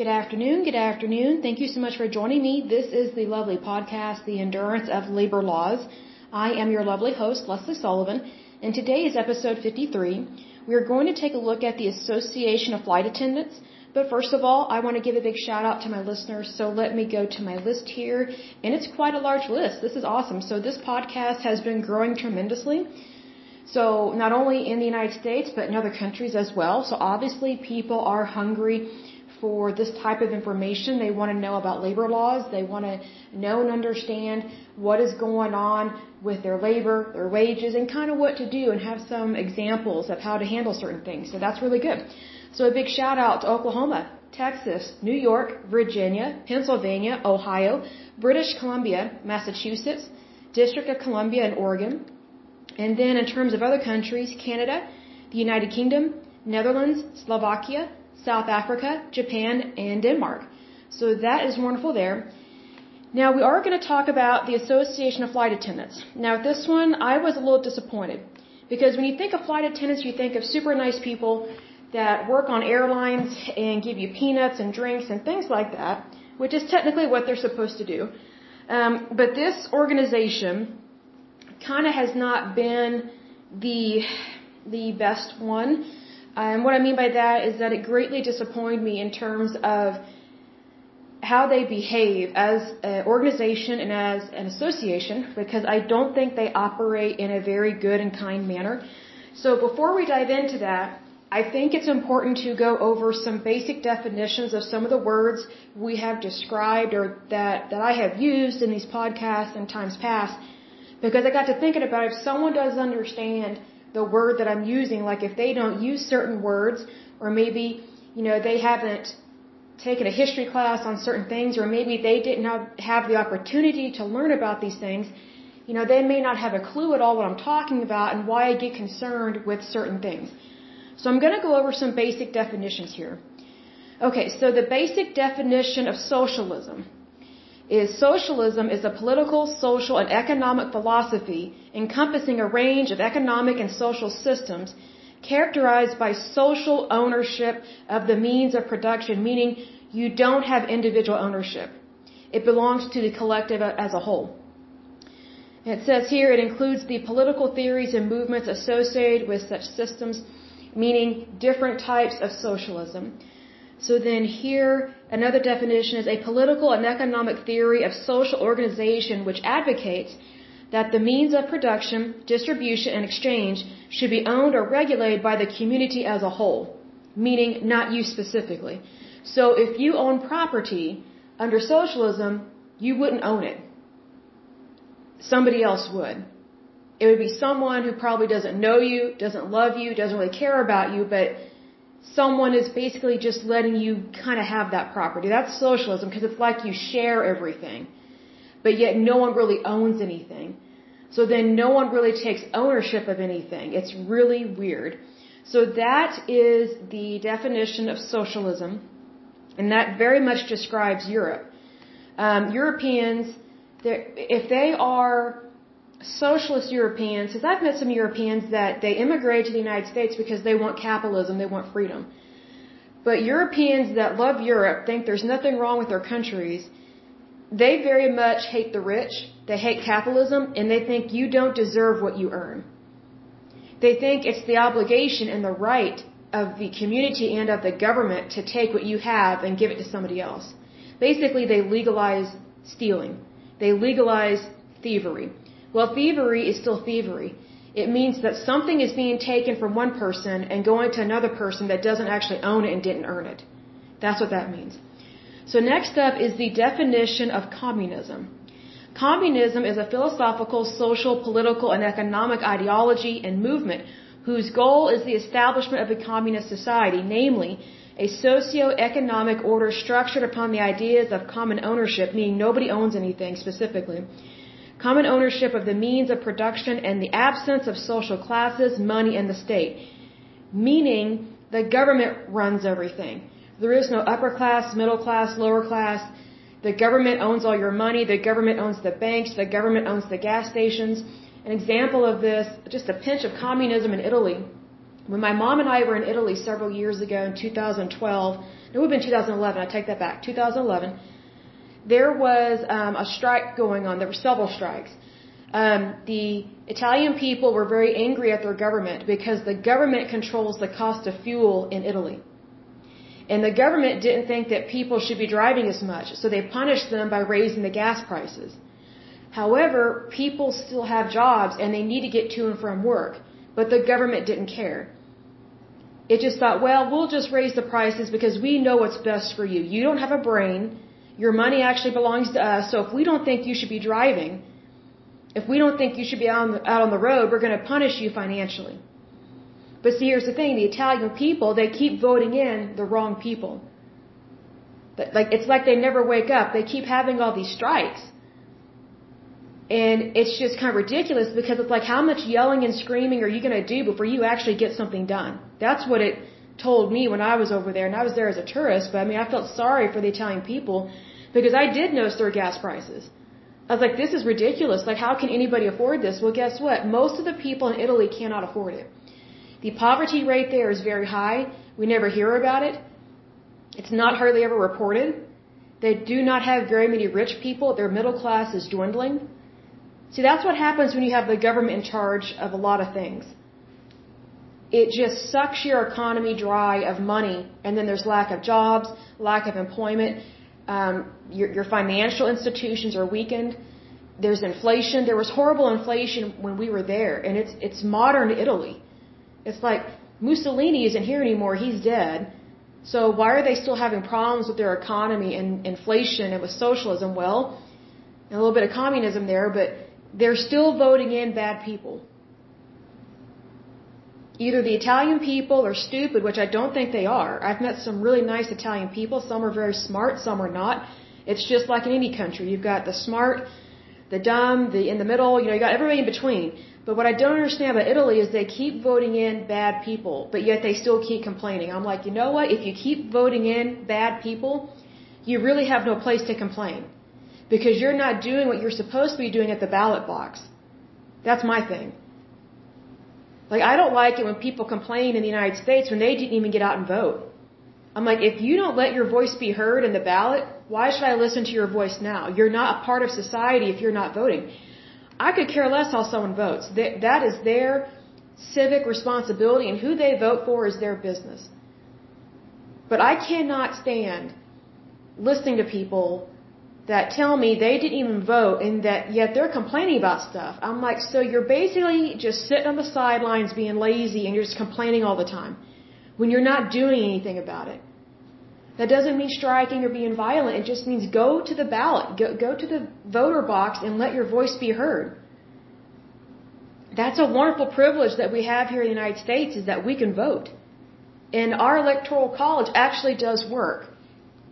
Good afternoon. Thank you so much for joining me. This is the lovely podcast, The Endurance of Labor Laws. I am your lovely host, Leslie Sullivan, and today is episode 53. We are going to take a look at the Association of Flight Attendants, but first of all, I want to give a big shout out to my listeners, so let me go to my list here, and it's quite a large list. This is awesome. So this podcast has been growing tremendously. So not only in the United States, but in other countries as well. So obviously people are hungry for this type of information. They want to know about labor laws. They want to know and understand what is going on with their labor, their wages, and kind of what to do, and have some examples of how to handle certain things. So that's really good. So a big shout out to Oklahoma, Texas, New York, Virginia, Pennsylvania, Ohio, British Columbia, Massachusetts, District of Columbia, and Oregon. And then in terms of other countries, Canada, the United Kingdom, Netherlands, Slovakia, South Africa, Japan, and Denmark. So that is wonderful there. Now we are going to talk about the Association of Flight Attendants. Now this one, I was a little disappointed, because when you think of flight attendants, you think of super nice people that work on airlines and give you peanuts and drinks and things like that, which is technically what they're supposed to do. But this organization kind of has not been the best one. And what I mean by that is that it greatly disappointed me in terms of how they behave as an organization and as an association, because I don't think they operate in a very good and kind manner. So before we dive into that, I think it's important to go over some basic definitions of some of the words we have described, or that I have used in these podcasts in times past, because I got to thinking about if someone doesn't understand the word that I'm using, like if they don't use certain words, or maybe, they haven't taken a history class on certain things, or maybe they didn't have the opportunity to learn about these things, they may not have a clue at all what I'm talking about and why I get concerned with certain things. So I'm going to go over some basic definitions here. Okay, so the basic definition of socialism is socialism is a political, social, and economic philosophy encompassing a range of economic and social systems characterized by social ownership of the means of production, meaning you don't have individual ownership. It belongs to the collective as a whole. And it says here it includes the political theories and movements associated with such systems, meaning different types of socialism. So then here, another definition is a political and economic theory of social organization which advocates that the means of production, distribution, and exchange should be owned or regulated by the community as a whole, meaning not you specifically. So if you own property under socialism, you wouldn't own it. Somebody else would. It would be someone who probably doesn't know you, doesn't love you, doesn't really care about you, but someone is basically just letting you kind of have that property. That's socialism, because it's like you share everything, but yet no one really owns anything. So then no one really takes ownership of anything. It's really weird. So that is the definition of socialism, and that very much describes Europe. Europeans, if they are socialist Europeans, because I've met some Europeans that they immigrate to the United States because they want capitalism, they want freedom. But Europeans that love Europe, think there's nothing wrong with their countries, they very much hate the rich, they hate capitalism, and they think you don't deserve what you earn. They think it's the obligation and the right of the community and of the government to take what you have and give it to somebody else. Basically, they legalize stealing. They legalize thievery. Well, thievery is still thievery. It means that something is being taken from one person and going to another person that doesn't actually own it and didn't earn it. That's what that means. So next up is the definition of communism. Communism is a philosophical, social, political, and economic ideology and movement whose goal is the establishment of a communist society, namely a socio-economic order structured upon the ideas of common ownership, meaning nobody owns anything specifically. Common ownership of the means of production and the absence of social classes, money, and the state. Meaning, the government runs everything. There is no upper class, middle class, lower class. The government owns all your money. The government owns the banks. The government owns the gas stations. An example of this, just a pinch of communism in Italy, When my mom and I were in Italy several years ago in 2012, it would have been 2011, I take that back, 2011, there was a strike going on. There were several strikes. The Italian people were very angry at their government because the government controls the cost of fuel in Italy. And the government didn't think that people should be driving as much, so they punished them by raising the gas prices. However, people still have jobs and they need to get to and from work, but the government didn't care. It just thought, well, we'll just raise the prices because we know what's best for you. You don't have a brain. Your money actually belongs to us, so if we don't think you should be driving, if we don't think you should be out on the road, we're going to punish you financially. But see, here's the thing. The Italian people, they keep voting in the wrong people. It's like they never wake up. They keep having all these strikes. And it's just kind of ridiculous because it's like, how much yelling and screaming are you going to do before you actually get something done? That's what it told me when I was over there. And I was there as a tourist, but I mean, I felt sorry for the Italian people because I did notice their gas prices. I was like, this is ridiculous. Like, how can anybody afford this? Well, guess what? Most of the people in Italy cannot afford it. The poverty rate there is very high. We never hear about it. It's not hardly ever reported. They do not have very many rich people. Their middle class is dwindling. See, that's what happens when you have the government in charge of a lot of things. It just sucks your economy dry of money, and then there's lack of jobs, lack of employment. Your financial institutions are weakened. There's inflation. There was horrible inflation when we were there, and it's modern Italy. It's like Mussolini isn't here anymore. He's dead. So why are they still having problems with their economy and inflation and with socialism? Well, a little bit of communism there, but they're still voting in bad people. Either the Italian people are stupid, which I don't think they are. I've met some really nice Italian people. Some are very smart, some are not. It's just like in any country. You've got the smart, the dumb, the in the middle. You know, you got everybody in between. But what I don't understand about Italy is they keep voting in bad people, but yet they still keep complaining. I'm like, you know what? If you keep voting in bad people, you really have no place to complain because you're not doing what you're supposed to be doing at the ballot box. That's my thing. Like, I don't like it when people complain in the United States when they didn't even get out and vote. I'm like, if you don't let your voice be heard in the ballot, why should I listen to your voice now? You're not a part of society if you're not voting. I could care less how someone votes. That is their civic responsibility, and who they vote for is their business. But I cannot stand listening to people that tell me they didn't even vote and that yet they're complaining about stuff. I'm like, so you're basically just sitting on the sidelines being lazy and you're just complaining all the time when you're not doing anything about it. That doesn't mean striking or being violent. It just means go to the ballot. Go to the voter box and let your voice be heard. That's a wonderful privilege that we have here in the United States, is that we can vote. And our electoral college actually does work.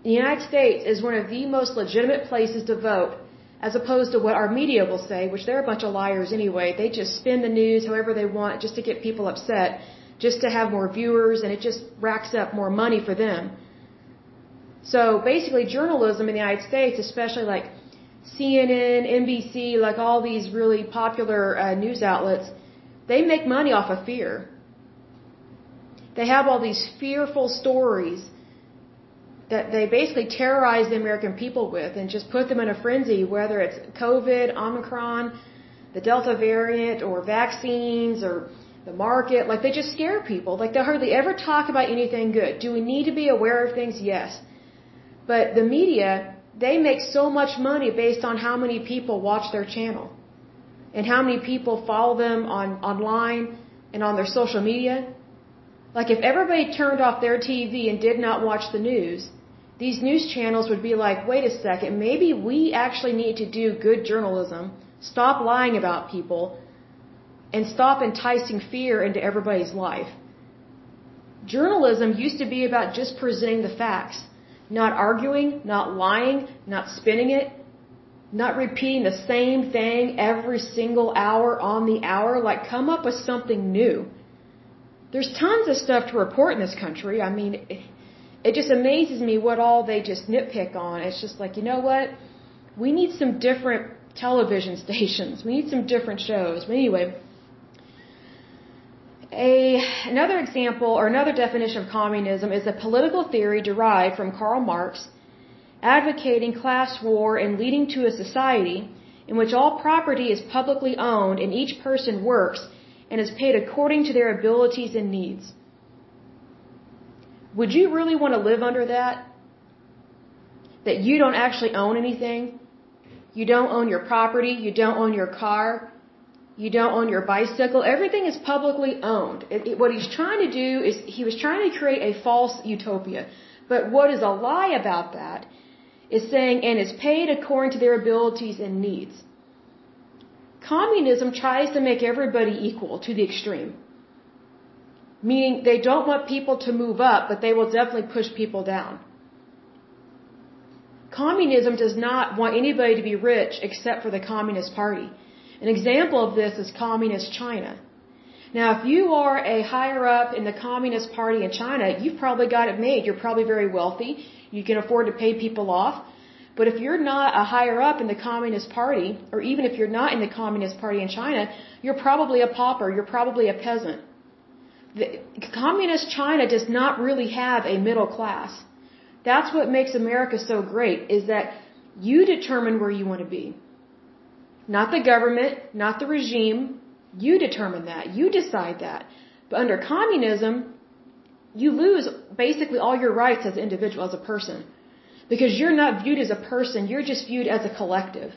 The United States is one of the most legitimate places to vote, as opposed to what our media will say, which they're a bunch of liars anyway. They just spin the news however they want just to get people upset, just to have more viewers, and it just racks up more money for them. So basically, journalism in the United States, especially like CNN, NBC, like all these really popular news outlets, they make money off of fear. They have all these fearful stories that they basically terrorize the American people with and just put them in a frenzy, whether it's COVID, Omicron, the Delta variant, or vaccines, or the market. Like, they just scare people. Like, they hardly ever talk about anything good. Do we need to be aware of things? Yes. But the media, they make so much money based on how many people watch their channel and how many people follow them online and on their social media. Like, if everybody turned off their TV and did not watch the news, these news channels would be like, wait a second, maybe we actually need to do good journalism, stop lying about people, and stop enticing fear into everybody's life. Journalism used to be about just presenting the facts. Not arguing, not lying, not spinning it, not repeating the same thing every single hour on the hour. Like, come up with something new. There's tons of stuff to report in this country. I mean, it just amazes me what all they just nitpick on. It's just like, you know what? We need some different television stations. We need some different shows. But anyway, Another example or another definition of communism is a political theory derived from Karl Marx advocating class war and leading to a society in which all property is publicly owned and each person works and is paid according to their abilities and needs. Would you really want to live under that? That you don't actually own anything? You don't own your property, you don't own your car, you don't own your bicycle. Everything is publicly owned. What he's trying to do is he was trying to create a false utopia. But what is a lie about that is saying, and is paid according to their abilities and needs. Communism tries to make everybody equal to the extreme. Meaning they don't want people to move up, but they will definitely push people down. Communism does not want anybody to be rich except for the Communist Party. An example of this is Communist China. Now, if you are a higher up in the Communist Party in China, you've probably got it made. You're probably very wealthy. You can afford to pay people off. But if you're not a higher up in the Communist Party, or even if you're not in the Communist Party in China, you're probably a pauper. You're probably a peasant. The Communist China does not really have a middle class. That's what makes America so great, is that you determine where you want to be. Not the government, not the regime. You determine that. You decide that. But under communism, you lose basically all your rights as an individual, as a person. Because you're not viewed as a person, you're just viewed as a collective.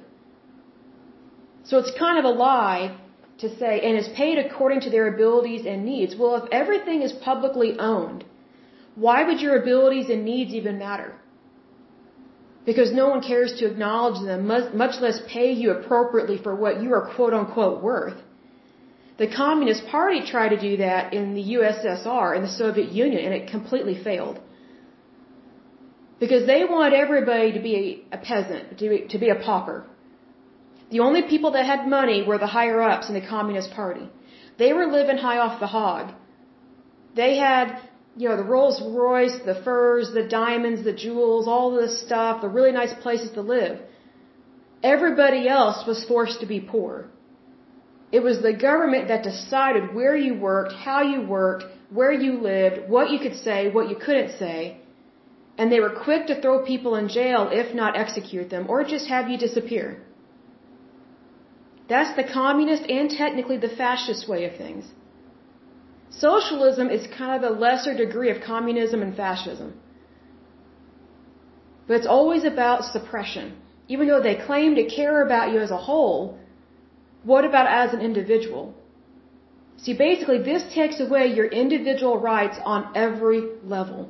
So it's kind of a lie to say, and is paid according to their abilities and needs. Well, if everything is publicly owned, why would your abilities and needs even matter? Because no one cares to acknowledge them, much less pay you appropriately for what you are quote-unquote worth. The Communist Party tried to do that in the USSR, in the Soviet Union, and it completely failed. Because they want everybody to be a peasant, to be a pauper. The only people that had money were the higher-ups in the Communist Party. They were living high off the hog. They had, you know, the Rolls Royce, the furs, the diamonds, the jewels, all this stuff, the really nice places to live. Everybody else was forced to be poor. It was the government that decided where you worked, how you worked, where you lived, what you could say, what you couldn't say. And they were quick to throw people in jail, if not execute them, or just have you disappear. That's the communist and technically the fascist way of things. Socialism is kind of a lesser degree of communism and fascism. But it's always about suppression. Even though they claim to care about you as a whole, what about as an individual? See, basically, this takes away your individual rights on every level.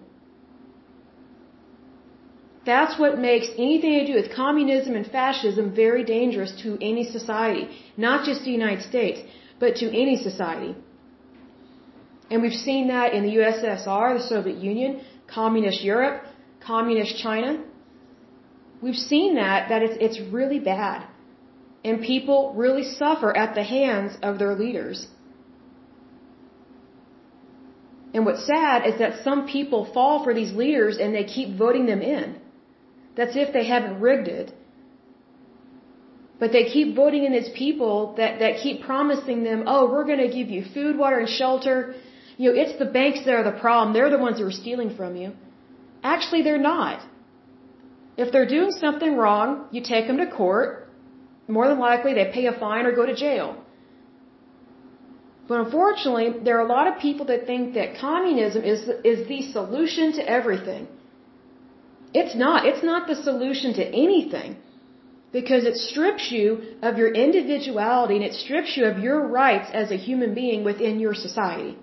That's what makes anything to do with communism and fascism very dangerous to any society. Not just the United States, but to any society. And we've seen that in the USSR, the Soviet Union, Communist Europe, Communist China. We've seen that it's really bad. And people really suffer at the hands of their leaders. And what's sad is that some people fall for these leaders and they keep voting them in. That's if they haven't rigged it. But they keep voting in these people that keep promising them, oh, we're going to give you food, water, and shelter. You know, it's the banks that are the problem. They're the ones who are stealing from you. Actually, they're not. If they're doing something wrong, you take them to court. More than likely, they pay a fine or go to jail. But unfortunately, there are a lot of people that think that communism is the solution to everything. It's not. It's not the solution to anything. Because it strips you of your individuality and it strips you of your rights as a human being within your society.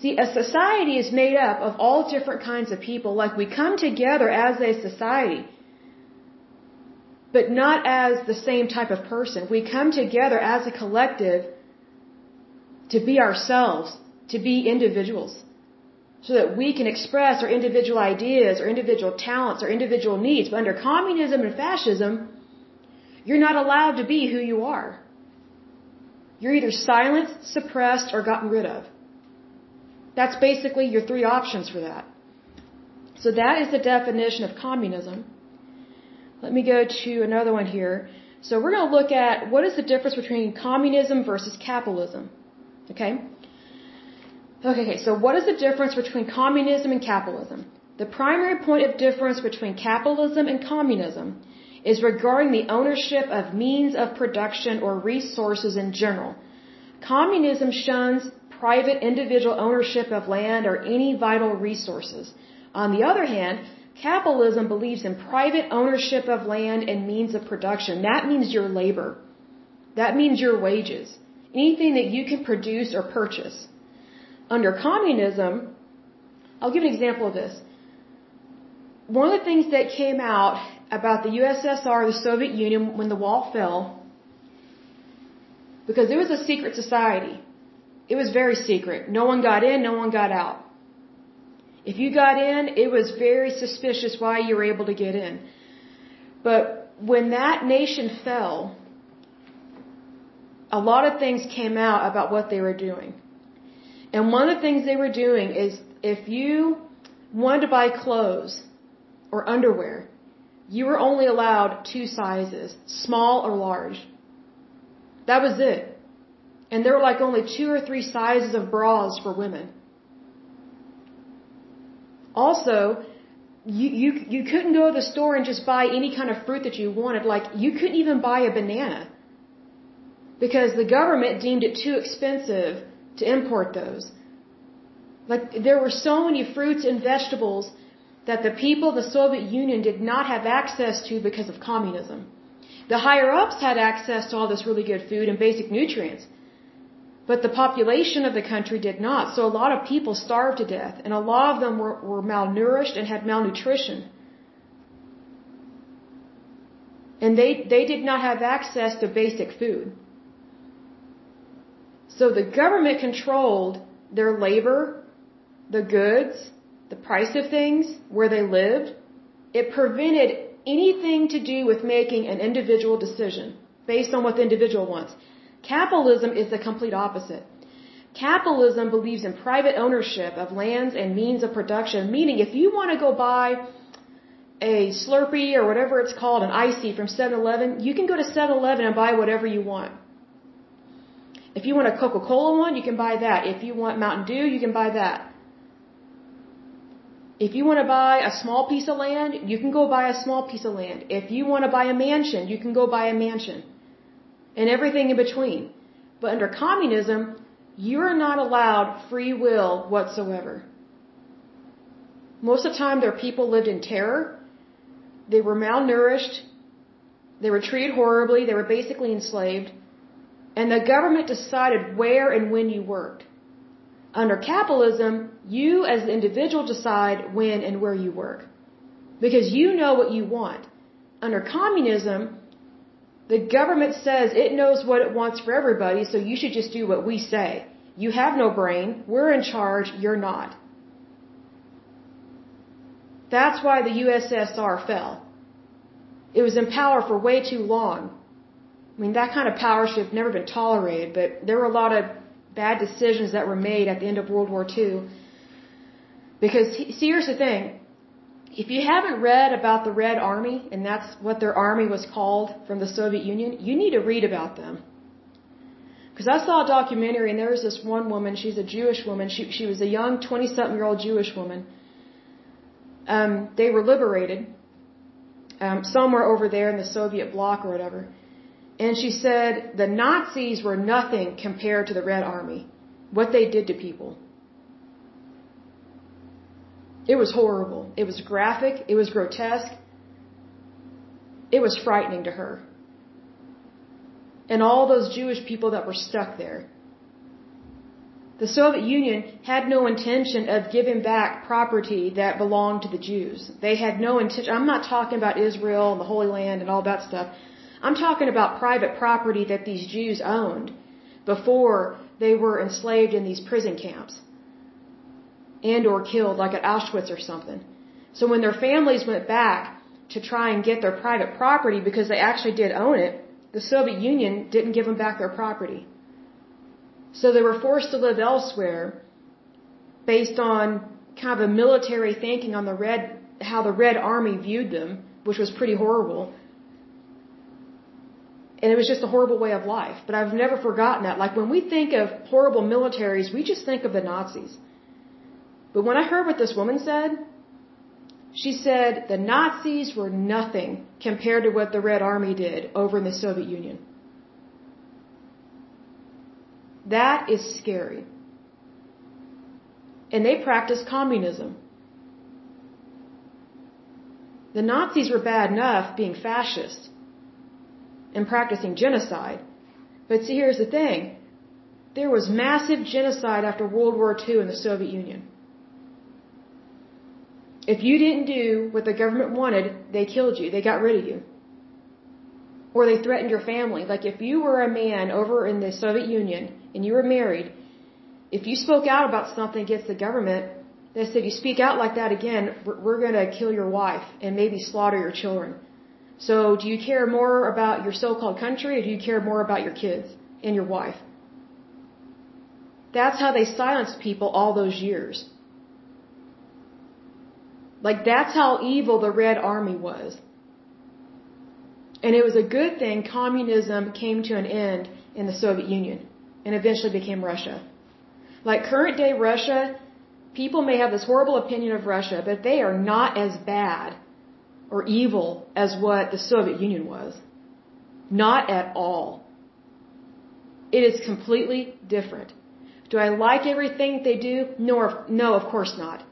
See, a society is made up of all different kinds of people. Like, we come together as a society, but not as the same type of person. We come together as a collective to be ourselves, to be individuals, so that we can express our individual ideas, our individual talents, our individual needs. But under communism and fascism, you're not allowed to be who you are. You're either silenced, suppressed, or gotten rid of. That's basically your three options for that. So that is the definition of communism. Let me go to another one here. So we're going to look at what is the difference between communism versus capitalism. Okay? Okay, so what is the difference between communism and capitalism? The primary point of difference between capitalism and communism is regarding the ownership of means of production or resources in general. Communism shuns private individual ownership of land or any vital resources. On the other hand, capitalism believes in private ownership of land and means of production. That means your labor. That means your wages. Anything that you can produce or purchase. Under communism, I'll give an example of this. One of the things that came out about the USSR, the Soviet Union, when the wall fell, because it was a secret society. It was very secret. No one got in, no one got out. If you got in, it was very suspicious why you were able to get in. But when that nation fell, a lot of things came out about what they were doing. And one of the things they were doing is if you wanted to buy clothes or underwear, you were only allowed 2 sizes, small or large. That was it. And there were like only 2 or 3 sizes of bras for women. Also, you couldn't go to the store and just buy any kind of fruit that you wanted. Like, you couldn't even buy a banana because the government deemed it too expensive to import those. Like, there were so many fruits and vegetables that the people of the Soviet Union did not have access to because of communism. The higher-ups had access to all this really good food and basic nutrients, but the population of the country did not. So a lot of people starved to death, and a lot of them were malnourished and had malnutrition. And they did not have access to basic food. So the government controlled their labor, the goods, the price of things, where they lived. It prevented anything to do with making an individual decision based on what the individual wants. Capitalism is the complete opposite. Capitalism believes in private ownership of lands and means of production, meaning if you want to go buy a Slurpee or whatever it's called, an icy from 7-Eleven, you can go to 7-Eleven and buy whatever you want. If you want a Coca-Cola one, you can buy that. If you want Mountain Dew, you can buy that. If you want to buy a small piece of land, you can go buy a small piece of land. If you want to buy a mansion, you can go buy a mansion. And everything in between. But under communism, you are not allowed free will whatsoever. Most of the time, their people lived in terror. They were malnourished. They were treated horribly. They were basically enslaved. And the government decided where and when you worked. Under capitalism, you as the individual decide when and where you work. Because you know what you want. Under communism, the government says it knows what it wants for everybody, so you should just do what we say. You have no brain. We're in charge. You're not. That's why the USSR fell. It was in power for way too long. I mean, that kind of power should have never been tolerated, but there were a lot of bad decisions that were made at the end of World War II. Because, see, here's the thing. If you haven't read about the Red Army, and that's what their army was called from the Soviet Union, you need to read about them. Because I saw a documentary, and there was this one woman, she's a Jewish woman, she was a young 20-something-year-old Jewish woman. They were liberated somewhere over there in the Soviet bloc or whatever. And she said the Nazis were nothing compared to the Red Army, what they did to people. It was horrible. It was graphic. It was grotesque. It was frightening to her. And all those Jewish people that were stuck there. The Soviet Union had no intention of giving back property that belonged to the Jews. They had no intention. I'm not talking about Israel and the Holy Land and all that stuff. I'm talking about private property that these Jews owned before they were enslaved in these prison camps and or killed, like at Auschwitz or something. So when their families went back to try and get their private property, because they actually did own it, the Soviet Union didn't give them back their property. So they were forced to live elsewhere based on kind of a military thinking on how the Red Army viewed them, which was pretty horrible. And it was just a horrible way of life. But I've never forgotten that. Like, when we think of horrible militaries, we just think of the Nazis. But when I heard what this woman said, she said the Nazis were nothing compared to what the Red Army did over in the Soviet Union. That is scary. And they practiced communism. The Nazis were bad enough being fascist and practicing genocide. But see, here's the thing. There was massive genocide after World War II in the Soviet Union. If you didn't do what the government wanted, they killed you. They got rid of you. Or they threatened your family. Like, if you were a man over in the Soviet Union and you were married, if you spoke out about something against the government, they said, you speak out like that again, we're going to kill your wife and maybe slaughter your children. So do you care more about your so-called country, or do you care more about your kids and your wife? That's how they silenced people all those years. Like, that's how evil the Red Army was. And it was a good thing communism came to an end in the Soviet Union and eventually became Russia. Like, current day Russia, people may have this horrible opinion of Russia, but they are not as bad or evil as what the Soviet Union was. Not at all. It is completely different. Do I like everything they do? No, of course not.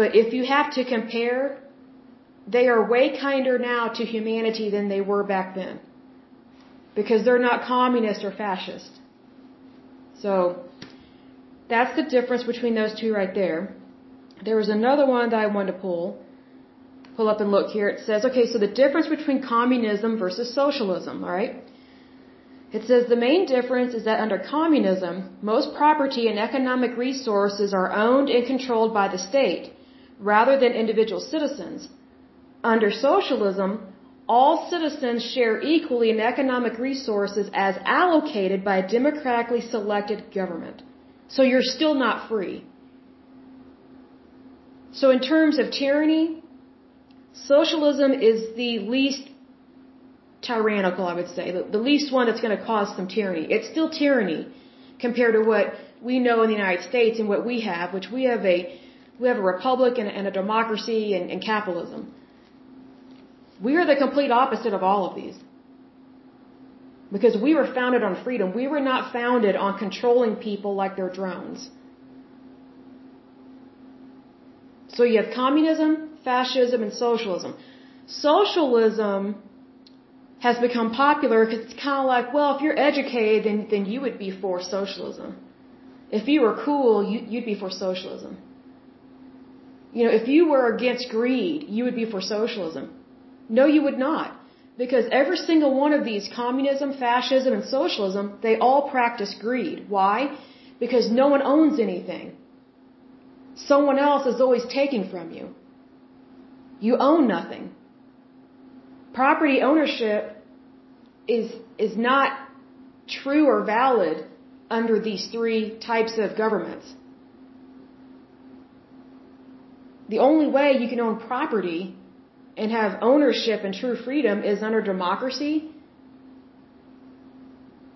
But if you have to compare, they are way kinder now to humanity than they were back then. Because they're not communist or fascist. So that's the difference between those two right there. There was another one that I wanted to pull up and look here. It says, okay, so the difference between communism versus socialism, all right? It says the main difference is that under communism, most property and economic resources are owned and controlled by the state rather than individual citizens. Under socialism, all citizens share equally in economic resources as allocated by a democratically selected government. So you're still not free. So in terms of tyranny, socialism is the least tyrannical, I would say, the least one that's going to cause some tyranny. It's still tyranny compared to what we know in the United States and what we have, which we have a republic and a democracy and capitalism. We are the complete opposite of all of these. Because we were founded on freedom. We were not founded on controlling people like their drones. So you have communism, fascism, and socialism. Socialism has become popular because it's kind of like, well, if you're educated, then you would be for socialism. If you were cool, you'd be for socialism. You know, if you were against greed, you would be for socialism. No, you would not. Because every single one of these, communism, fascism, and socialism, they all practice greed. Why? Because no one owns anything. Someone else is always taking from you. You own nothing. Property ownership is not true or valid under these three types of governments. The only way you can own property and have ownership and true freedom is under democracy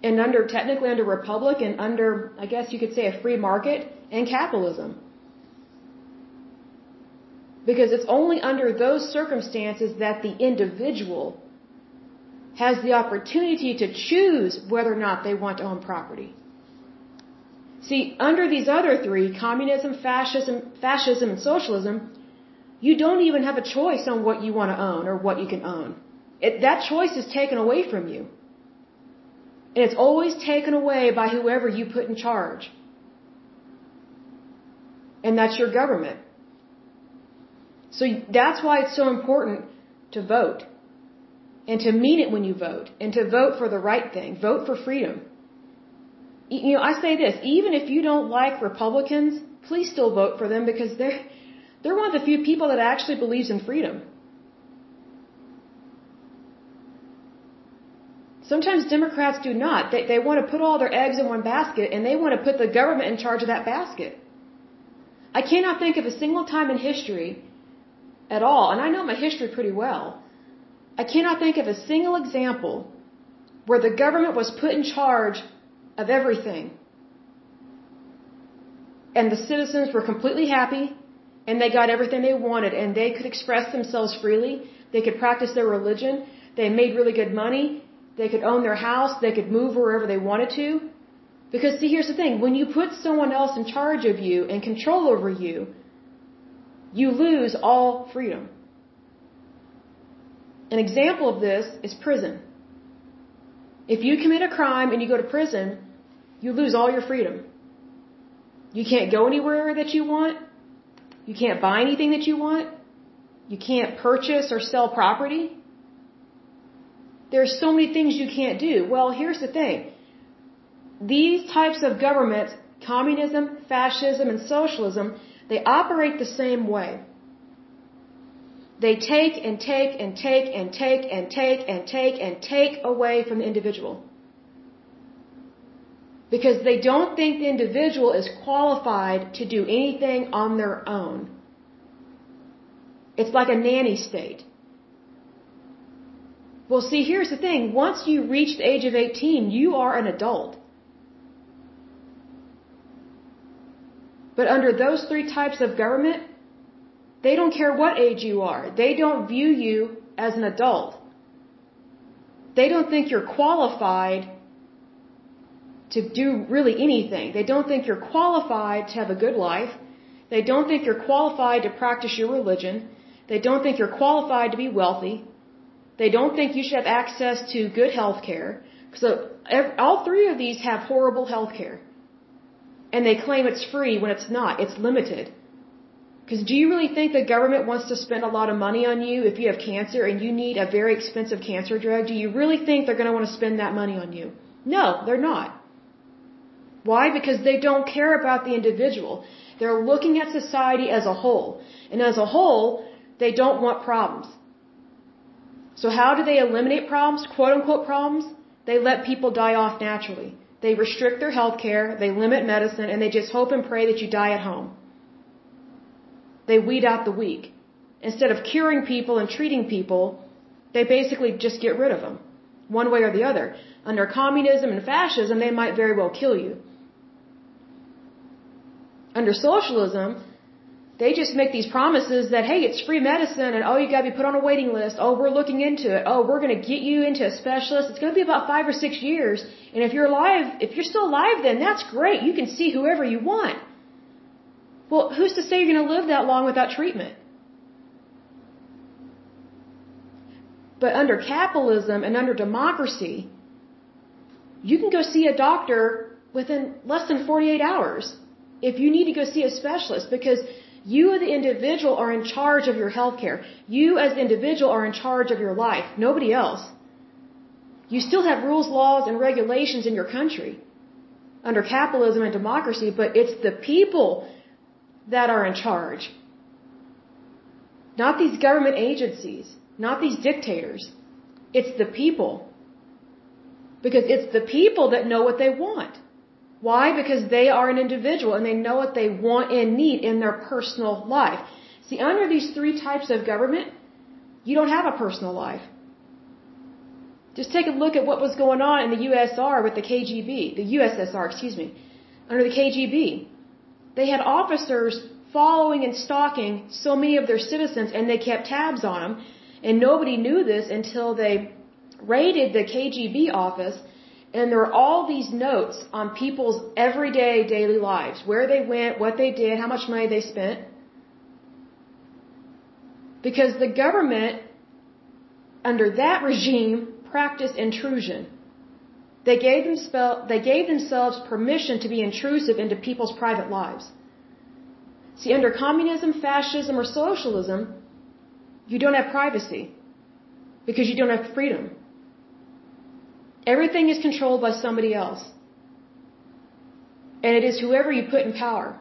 and technically under republic and under, I guess you could say, a free market and capitalism. Because it's only under those circumstances that the individual has the opportunity to choose whether or not they want to own property. See, under these other three, communism, fascism, and socialism, you don't even have a choice on what you want to own or what you can own. That choice is taken away from you. And it's always taken away by whoever you put in charge. And that's your government. So that's why it's so important to vote. And to mean it when you vote. And to vote for the right thing. Vote for freedom. You know, I say this, even if you don't like Republicans, please still vote for them, because they're one of the few people that actually believes in freedom. Sometimes Democrats do not. They want to put all their eggs in one basket, and they want to put the government in charge of that basket. I cannot think of a single time in history at all, and I know my history pretty well, I cannot think of a single example where the government was put in charge of everything and the citizens were completely happy and they got everything they wanted and they could express themselves freely, they could practice their religion, they made really good money, they could own their house, they could move wherever they wanted to. Because see, here's the thing, when you put someone else in charge of you and control over you, you lose all freedom. An example of this is prison. If you commit a crime and you go to prison, you lose all your freedom. You can't go anywhere that you want. You can't buy anything that you want. You can't purchase or sell property. There's so many things you can't do. Well, here's the thing. These types of governments, communism, fascism, and socialism, they operate the same way. They take and take and take and take and take and take and take away from the individual. Because they don't think the individual is qualified to do anything on their own. It's like a nanny state. Well, see, here's the thing. Once you reach the age of 18, you are an adult. But under those three types of government, they don't care what age you are. They don't view you as an adult. They don't think you're qualified to do really anything. They don't think you're qualified to have a good life. They don't think you're qualified to practice your religion. They don't think you're qualified to be wealthy. They don't think you should have access to good health care. So all three of these have horrible health care. And they claim it's free when it's not. It's limited. Because do you really think the government wants to spend a lot of money on you if you have cancer and you need a very expensive cancer drug? Do you really think they're going to want to spend that money on you? No, they're not. Why? Because they don't care about the individual. They're looking at society as a whole. And as a whole, they don't want problems. So how do they eliminate problems, quote-unquote problems? They let people die off naturally. They restrict their health care, they limit medicine, and they just hope and pray that you die at home. They weed out the weak. Instead of curing people and treating people, they basically just get rid of them, one way or the other. Under communism and fascism, they might very well kill you. Under socialism, they just make these promises that, hey, it's free medicine, and oh, you got to be put on a waiting list. Oh, we're looking into it. Oh, we're going to get you into a specialist. It's going to be about 5 or 6 years, and if you're alive, if you're still alive, then that's great. You can see whoever you want. Well, who's to say you're going to live that long without treatment? But under capitalism and under democracy, you can go see a doctor within less than 48 hours if you need to go see a specialist, because you as the individual are in charge of your health care. You as the individual are in charge of your life. Nobody else. You still have rules, laws, and regulations in your country under capitalism and democracy, but it's the people that are in charge. Not these government agencies. Not these dictators. It's the people. Because it's the people that know what they want. Why? Because they are an individual and they know what they want and need in their personal life. See, under these three types of government, you don't have a personal life. Just take a look at what was going on in the USSR with the KGB, the USSR, excuse me, under the KGB. They had officers following and stalking so many of their citizens and they kept tabs on them. And nobody knew this until they raided the KGB office. And there are all these notes on people's everyday, daily lives. Where they went, what they did, how much money they spent. Because the government, under that regime, practiced intrusion. They gave themselves permission to be intrusive into people's private lives. See, under communism, fascism, or socialism, you don't have privacy. Because you don't have freedom. Everything is controlled by somebody else. And it is whoever you put in power.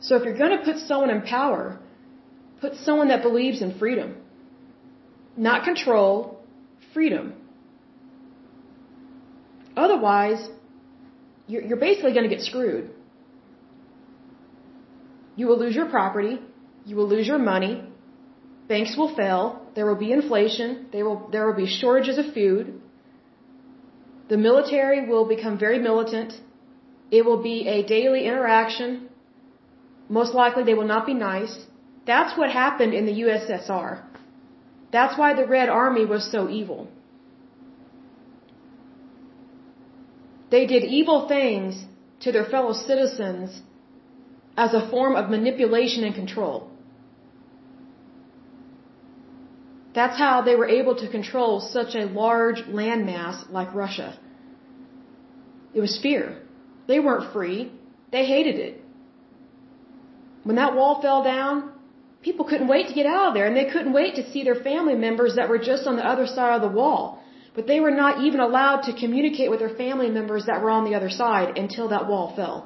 So if you're going to put someone in power, put someone that believes in freedom. Not control, freedom. Otherwise, you're basically going to get screwed. You will lose your property. You will lose your money. Banks will fail. There will be inflation. There will be shortages of food. The military will become very militant. It will be a daily interaction. Most likely they will not be nice. That's what happened in the USSR. That's why the Red Army was so evil. They did evil things to their fellow citizens as a form of manipulation and control. That's how they were able to control such a large landmass like Russia. It was fear. They weren't free. They hated it. When that wall fell down, people couldn't wait to get out of there, and they couldn't wait to see their family members that were just on the other side of the wall. But they were not even allowed to communicate with their family members that were on the other side until that wall fell.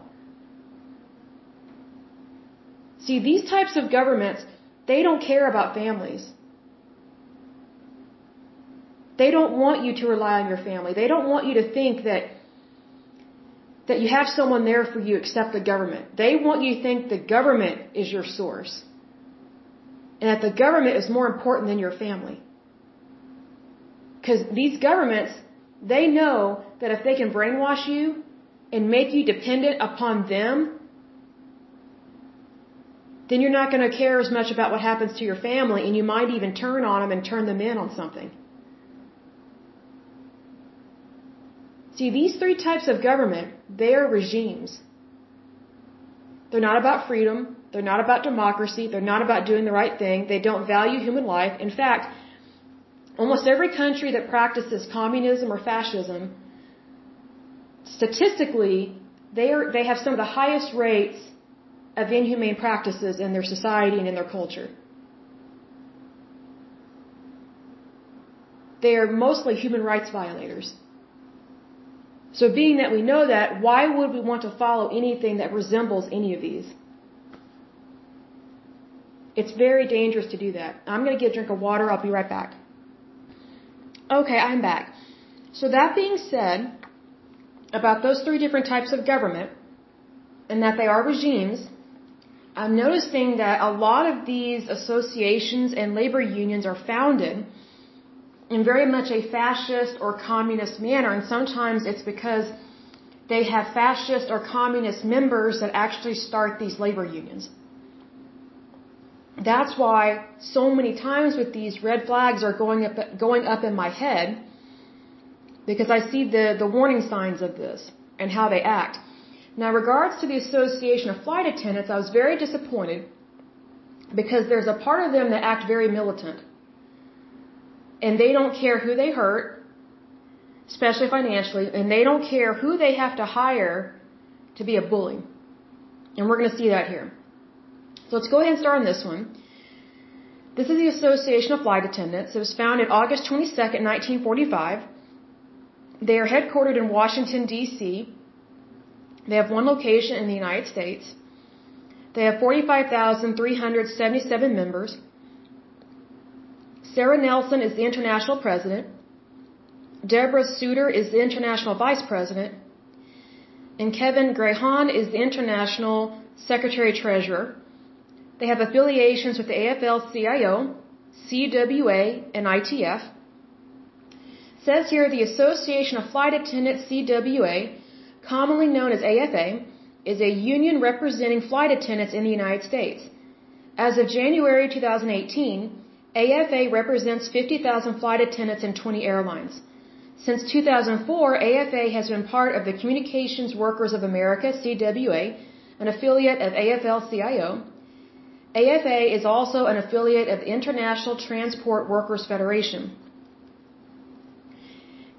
See, these types of governments, they don't care about families. They don't want you to rely on your family. They don't want you to think that you have someone there for you except the government. They want you to think the government is your source and that the government is more important than your family. Because these governments, they know that if they can brainwash you and make you dependent upon them, then you're not going to care as much about what happens to your family, and you might even turn on them and turn them in on something. See, these three types of government, they are regimes. They're not about freedom. They're not about democracy. They're not about doing the right thing. They don't value human life. In fact, almost every country that practices communism or fascism, statistically, they have some of the highest rates of inhumane practices in their society and in their culture. They are mostly human rights violators. So being that we know that, why would we want to follow anything that resembles any of these? It's very dangerous to do that. I'm going to get a drink of water. I'll be right back. Okay, I'm back. So that being said, about those three different types of government, and that they are regimes, I'm noticing that a lot of these associations and labor unions are founded in very much a fascist or communist manner, and sometimes it's because they have fascist or communist members that actually start these labor unions. That's why so many times with these red flags are going up in my head, because I see the warning signs of this and how they act. Now, in regards to the Association of Flight Attendants, I was very disappointed because there's a part of them that act very militant. And they don't care who they hurt, especially financially, and they don't care who they have to hire to be a bully. And we're going to see that here. So let's go ahead and start on this one. This is the Association of Flight Attendants. It was founded August 22nd, 1945. They are headquartered in Washington, D.C. They have one location in the United States. They have 45,377 members. Sarah Nelson is the international president. Deborah Souter is the international vice president. And Kevin Grayhan is the international secretary-treasurer. They have affiliations with the AFL-CIO, CWA, and ITF. It says here the Association of Flight Attendants, CWA, commonly known as AFA, is a union representing flight attendants in the United States. As of January 2018, AFA represents 50,000 flight attendants and 20 airlines. Since 2004, AFA has been part of the Communications Workers of America, CWA, an affiliate of AFL-CIO. AFA is also an affiliate of the International Transport Workers Federation.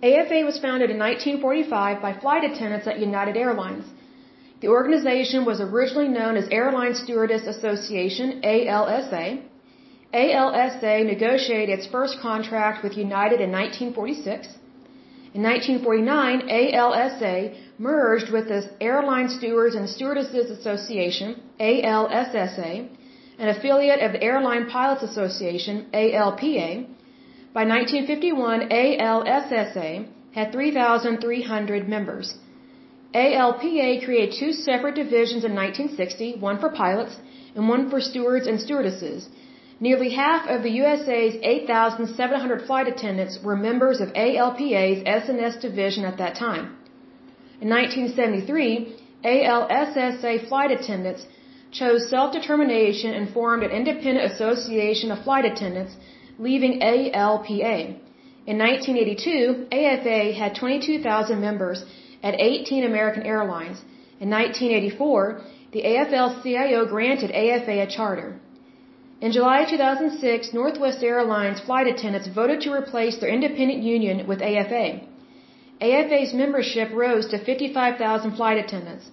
AFA was founded in 1945 by flight attendants at United Airlines. The organization was originally known as Airline Stewardess Association, ALSA. ALSA negotiated its first contract with United in 1946. In 1949, ALSA merged with the Airline Stewards and Stewardesses Association, ALSSA, an affiliate of the Airline Pilots Association, ALPA. By 1951, ALSSA had 3,300 members. ALPA created two separate divisions in 1960, one for pilots and one for stewards and stewardesses. Nearly half of the USA's 8,700 flight attendants were members of ALPA's S&S division at that time. In 1973, ALSSA flight attendants chose self-determination and formed an independent association of flight attendants, leaving ALPA. In 1982, AFA had 22,000 members at 18 American Airlines. In 1984, the AFL-CIO granted AFA a charter. In July 2006, Northwest Airlines flight attendants voted to replace their independent union with AFA. AFA's membership rose to 55,000 flight attendants.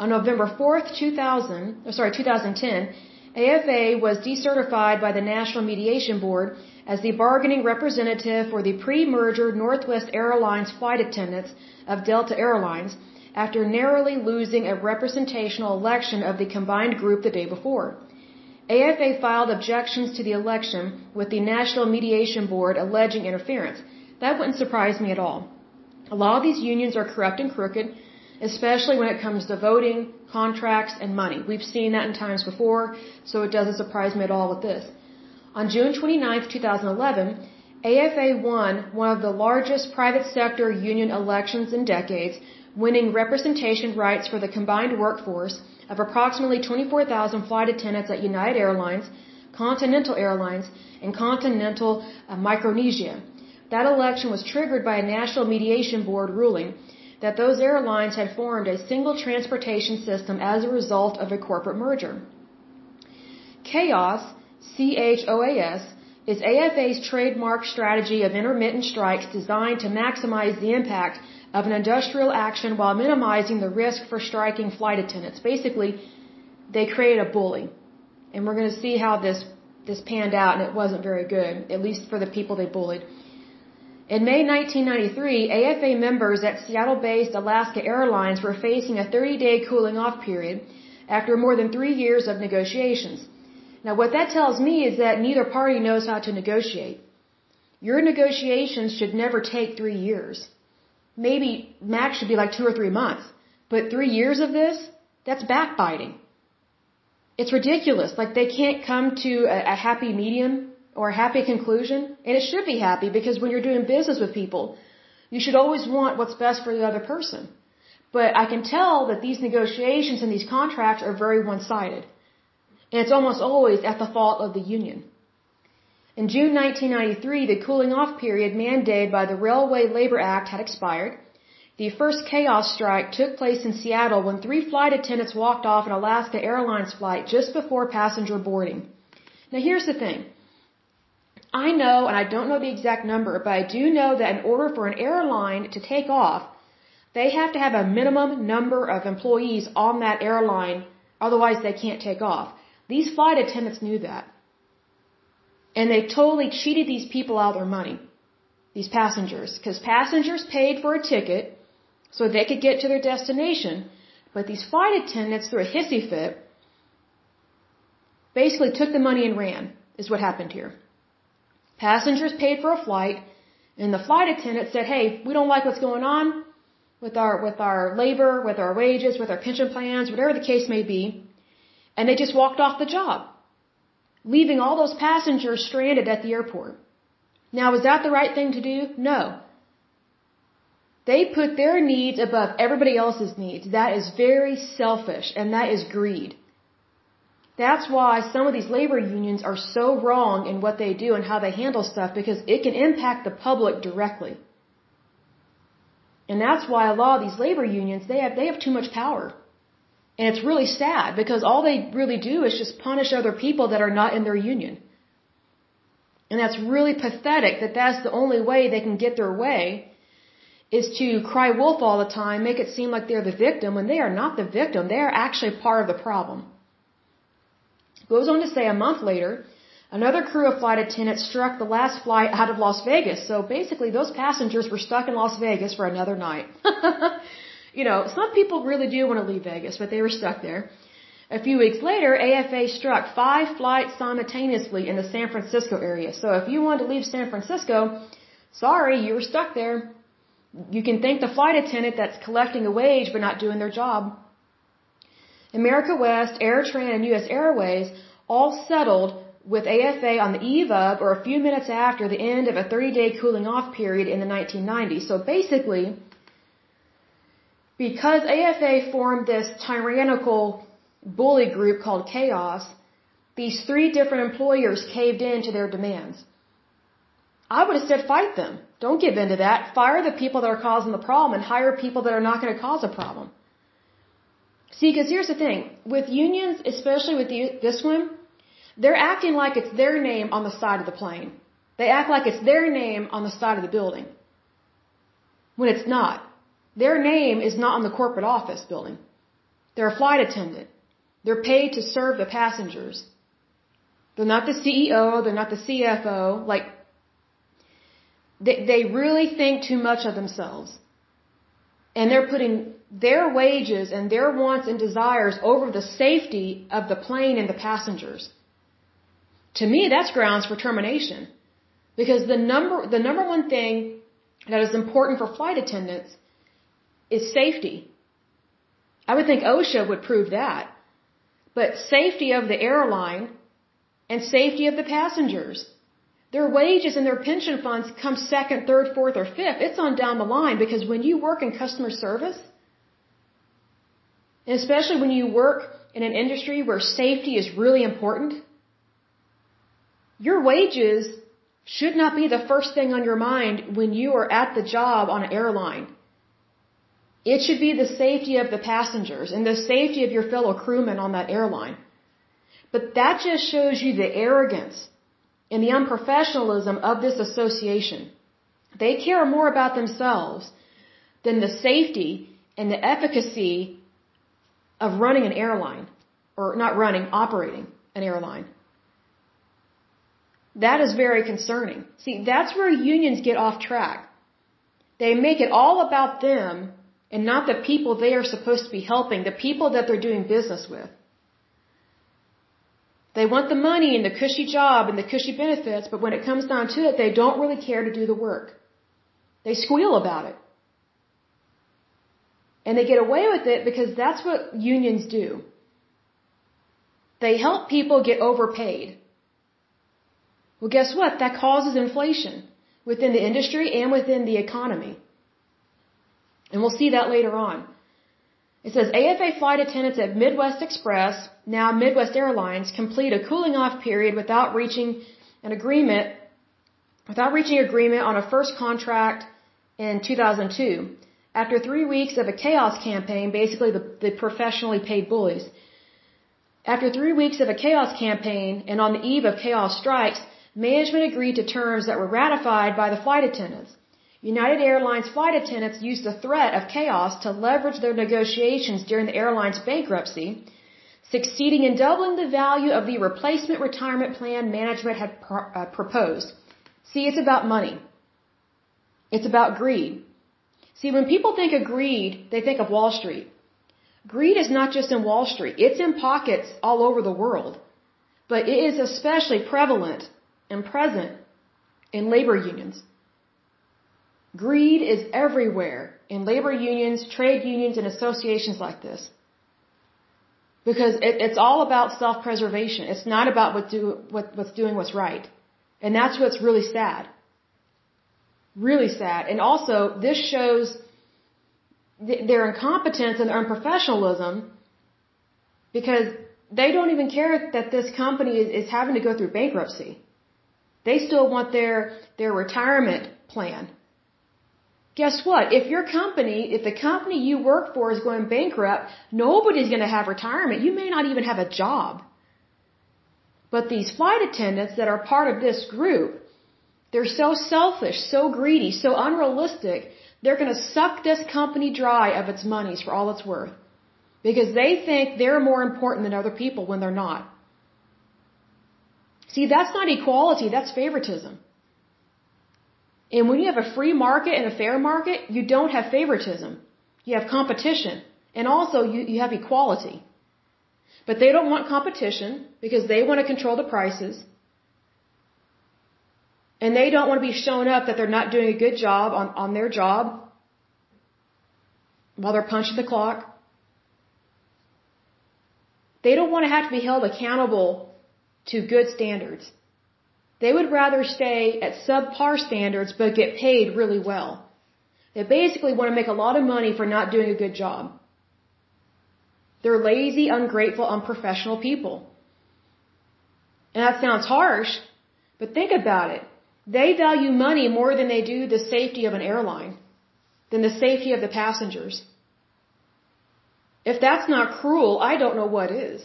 On November 4th, 2010, AFA was decertified by the National Mediation Board as the bargaining representative for the pre-merger Northwest Airlines flight attendants of Delta Airlines after narrowly losing a representational election of the combined group the day before. AFA filed objections to the election with the National Mediation Board alleging interference. That wouldn't surprise me at all. A lot of these unions are corrupt and crooked, especially when it comes to voting, contracts, and money. We've seen that in times before, so it doesn't surprise me at all with this. On June 29, 2011, AFA won one of the largest private sector union elections in decades, winning representation rights for the combined workforce of approximately 24,000 flight attendants at United Airlines, Continental Airlines, and Continental Micronesia. That election was triggered by a National Mediation Board ruling that those airlines had formed a single transportation system as a result of a corporate merger. CHAOS, C-H-O-A-S, is AFA's trademark strategy of intermittent strikes designed to maximize the impact of an industrial action while minimizing the risk for striking flight attendants. Basically, they create a bully. And we're going to see how this panned out, and it wasn't very good, at least for the people they bullied. In May 1993, AFA members at Seattle-based Alaska Airlines were facing a 30-day cooling-off period after more than 3 years of negotiations. Now, what that tells me is that neither party knows how to negotiate. Your negotiations should never take 3 years. Maybe max should be like 2 or 3 months. But 3 years of this, that's backbiting. It's ridiculous. Like, they can't come to a happy medium or a happy conclusion. And it should be happy, because when you're doing business with people, you should always want what's best for the other person. But I can tell that these negotiations and these contracts are very one-sided. And it's almost always at the fault of the union. In June 1993, the cooling-off period mandated by the Railway Labor Act had expired. The first CHAOS strike took place in Seattle when 3 flight attendants walked off an Alaska Airlines flight just before passenger boarding. Now, here's the thing. I know, and I don't know the exact number, but I do know that in order for an airline to take off, they have to have a minimum number of employees on that airline, otherwise they can't take off. These flight attendants knew that. And they totally cheated these people out of their money, these passengers, because passengers paid for a ticket so they could get to their destination. But these flight attendants, through a hissy fit, basically took the money and ran, is what happened here. Passengers paid for a flight, and the flight attendant said, hey, we don't like what's going on with our labor, with our wages, with our pension plans, whatever the case may be, and they just walked off the job, leaving all those passengers stranded at the airport. Now, was that the right thing to do? No. They put their needs above everybody else's needs. That is very selfish, and that is greed. That's why some of these labor unions are so wrong in what they do and how they handle stuff, because it can impact the public directly. And that's why a lot of these labor unions, they have too much power. And it's really sad, because all they really do is just punish other people that are not in their union. And that's really pathetic that that's the only way they can get their way, is to cry wolf all the time, make it seem like they're the victim, when they are not the victim. They are actually part of the problem. Goes on to say, a month later, another crew of flight attendants struck the last flight out of Las Vegas. So basically, those passengers were stuck in Las Vegas for another night. You know, some people really do want to leave Vegas, but they were stuck there. A few weeks later, AFA struck 5 flights simultaneously in the San Francisco area. So if you wanted to leave San Francisco, sorry, you were stuck there. You can thank the flight attendant that's collecting a wage but not doing their job. America West, AirTran, and U.S. Airways all settled with AFA on the eve of or a few minutes after the end of a 30-day cooling-off period in the 1990s. So basically, because AFA formed this tyrannical bully group called CHAOS, these three different employers caved in to their demands. I would have said fight them. Don't give in to that. Fire the people that are causing the problem and hire people that are not going to cause a problem. See, because here's the thing. With unions, especially with this one, they're acting like it's their name on the side of the plane. They act like it's their name on the side of the building, when it's not. Their name is not on the corporate office building. They're a flight attendant. They're paid to serve the passengers. They're not the CEO. They're not the CFO. Like, they really think too much of themselves. And they're putting their wages and their wants and desires over the safety of the plane and the passengers. To me, that's grounds for termination. Because the number one thing that is important for flight attendants is safety. I would think OSHA would prove that. But safety of the airline and safety of the passengers. Their wages and their pension funds come second, third, fourth, or fifth. It's on down the line, because when you work in customer service, and especially when you work in an industry where safety is really important, your wages should not be the first thing on your mind when you are at the job on an airline. It should be the safety of the passengers and the safety of your fellow crewmen on that airline. But that just shows you the arrogance and the unprofessionalism of this association. They care more about themselves than the safety and the efficacy of running an airline, or not running, operating an airline. That is very concerning. See, that's where unions get off track. They make it all about them and not the people they are supposed to be helping, the people that they're doing business with. They want the money and the cushy job and the cushy benefits, but when it comes down to it, they don't really care to do the work. They squeal about it. And they get away with it because that's what unions do. They help people get overpaid. Well, guess what? That causes inflation within the industry and within the economy. And we'll see that later on. It says, AFA flight attendants at Midwest Express, now Midwest Airlines, complete a cooling-off period without reaching agreement on a first contract in 2002. After 3 weeks of a CHAOS campaign, basically the professionally paid bullies. After 3 weeks of a CHAOS campaign and on the eve of CHAOS strikes, management agreed to terms that were ratified by the flight attendants. United Airlines flight attendants used the threat of CHAOS to leverage their negotiations during the airline's bankruptcy, succeeding in doubling the value of the replacement retirement plan management had proposed. See, it's about money. It's about greed. See, when people think of greed, they think of Wall Street. Greed is not just in Wall Street. It's in pockets all over the world. But it is especially prevalent and present in labor unions. Greed is everywhere in labor unions, trade unions, and associations like this. Because it's all about self-preservation. It's not about what's doing what's right. And that's what's really sad. Really sad. And also, this shows their incompetence and their unprofessionalism, because they don't even care that this company is having to go through bankruptcy. They still want their retirement plan. Guess what? If the company you work for is going bankrupt, nobody's going to have retirement. You may not even have a job. But these flight attendants that are part of this group, they're so selfish, so greedy, so unrealistic, they're going to suck this company dry of its monies for all it's worth. Because they think they're more important than other people when they're not. See, that's not equality, that's favoritism. And when you have a free market and a fair market, you don't have favoritism. You have competition. And also, you have equality. But they don't want competition because they want to control the prices. And they don't want to be shown up that they're not doing a good job on their job while they're punching the clock. They don't want to have to be held accountable to good standards. They would rather stay at subpar standards but get paid really well. They basically want to make a lot of money for not doing a good job. They're lazy, ungrateful, unprofessional people. And that sounds harsh, but think about it. They value money more than they do the safety of an airline, than the safety of the passengers. If that's not cruel, I don't know what is.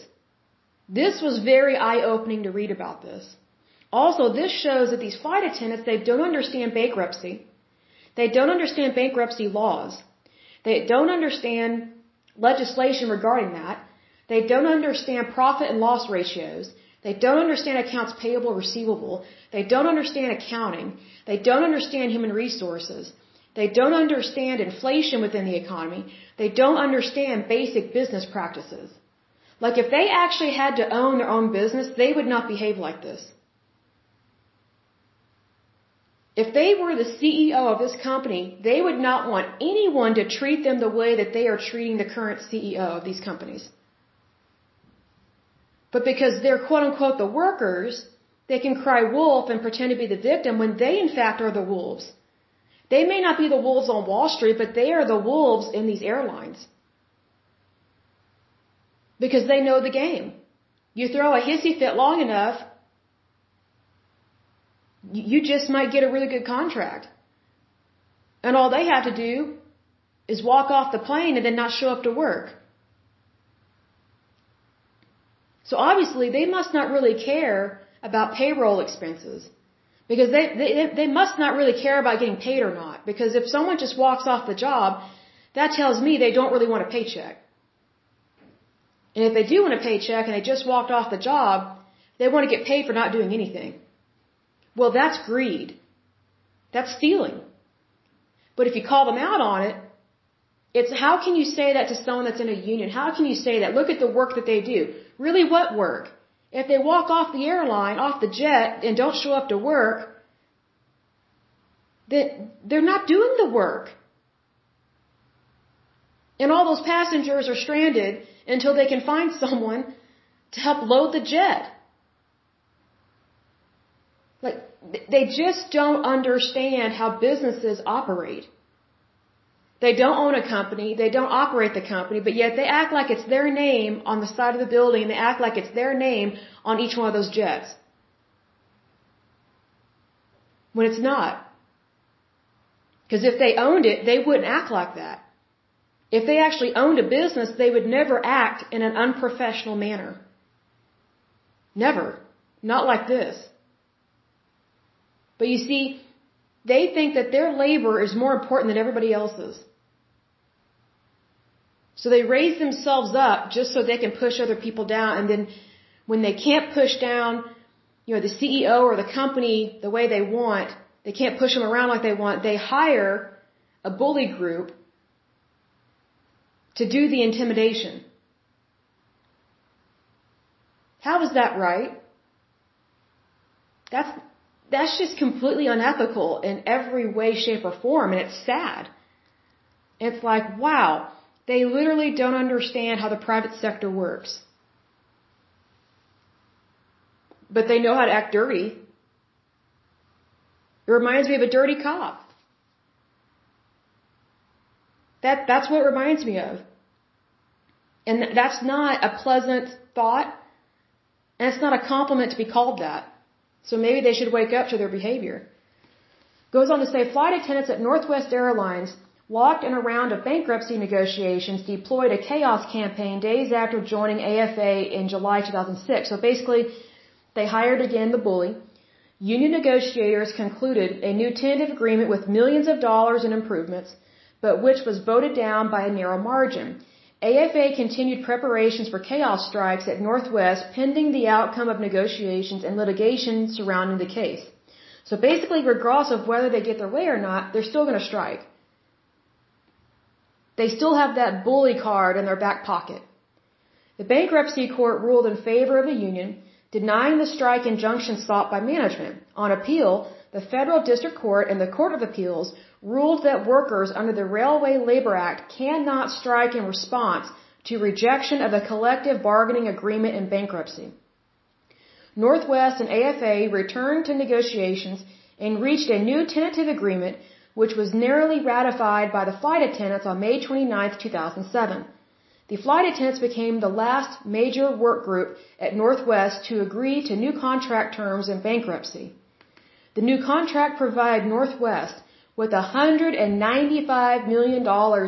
This was very eye-opening to read about this. Also, this shows that these flight attendants, they don't understand bankruptcy. They don't understand bankruptcy laws. They don't understand legislation regarding that. They don't understand profit and loss ratios. They don't understand accounts payable, receivable. They don't understand accounting. They don't understand human resources. They don't understand inflation within the economy. They don't understand basic business practices. Like if they actually had to own their own business, they would not behave like this. If they were the CEO of this company, they would not want anyone to treat them the way that they are treating the current CEO of these companies. But because they're quote-unquote the workers, they can cry wolf and pretend to be the victim when they in fact are the wolves. They may not be the wolves on Wall Street, but they are the wolves in these airlines. Because they know the game. You throw a hissy fit long enough, you just might get a really good contract. And all they have to do is walk off the plane and then not show up to work. So obviously they must not really care about payroll expenses, because they must not really care about getting paid or not, because if someone just walks off the job, that tells me they don't really want a paycheck. And if they do want a paycheck and they just walked off the job, they want to get paid for not doing anything. Well, that's greed. That's stealing. But if you call them out on it, it's how can you say that to someone that's in a union? How can you say that? Look at the work that they do. Really, what work? If they walk off the airline, off the jet, and don't show up to work, then they're not doing the work. And all those passengers are stranded until they can find someone to help load the jet. Like, they just don't understand how businesses operate. They don't own a company, they don't operate the company, but yet they act like it's their name on the side of the building, and they act like it's their name on each one of those jets. When it's not. Because if they owned it, they wouldn't act like that. If they actually owned a business, they would never act in an unprofessional manner. Never. Not like this. But you see, they think that their labor is more important than everybody else's. So they raise themselves up just so they can push other people down. And then when they can't push down, you know, the CEO or the company the way they want, they can't push them around like they want, they hire a bully group to do the intimidation. How is that right? That's just completely unethical in every way, shape, or form, and it's sad. It's like, wow, they literally don't understand how the private sector works. But they know how to act dirty. It reminds me of a dirty cop. That's what it reminds me of. And that's not a pleasant thought, and it's not a compliment to be called that. So maybe they should wake up to their behavior. Goes on to say, flight attendants at Northwest Airlines, locked in a round of bankruptcy negotiations, deployed a CHAOS campaign days after joining AFA in July 2006. So basically, they hired again the bully. Union negotiators concluded a new tentative agreement with millions of dollars in improvements, but which was voted down by a narrow margin. AFA continued preparations for CHAOS strikes at Northwest pending the outcome of negotiations and litigation surrounding the case. So basically, regardless of whether they get their way or not, they're still going to strike. They still have that bully card in their back pocket. The bankruptcy court ruled in favor of a union, denying the strike injunction sought by management. On appeal, the Federal District Court and the Court of Appeals ruled that workers under the Railway Labor Act cannot strike in response to rejection of a collective bargaining agreement in bankruptcy. Northwest and AFA returned to negotiations and reached a new tentative agreement which was narrowly ratified by the flight attendants on May 29, 2007. The flight attendants became the last major work group at Northwest to agree to new contract terms in bankruptcy. The new contract provided Northwest with $195 million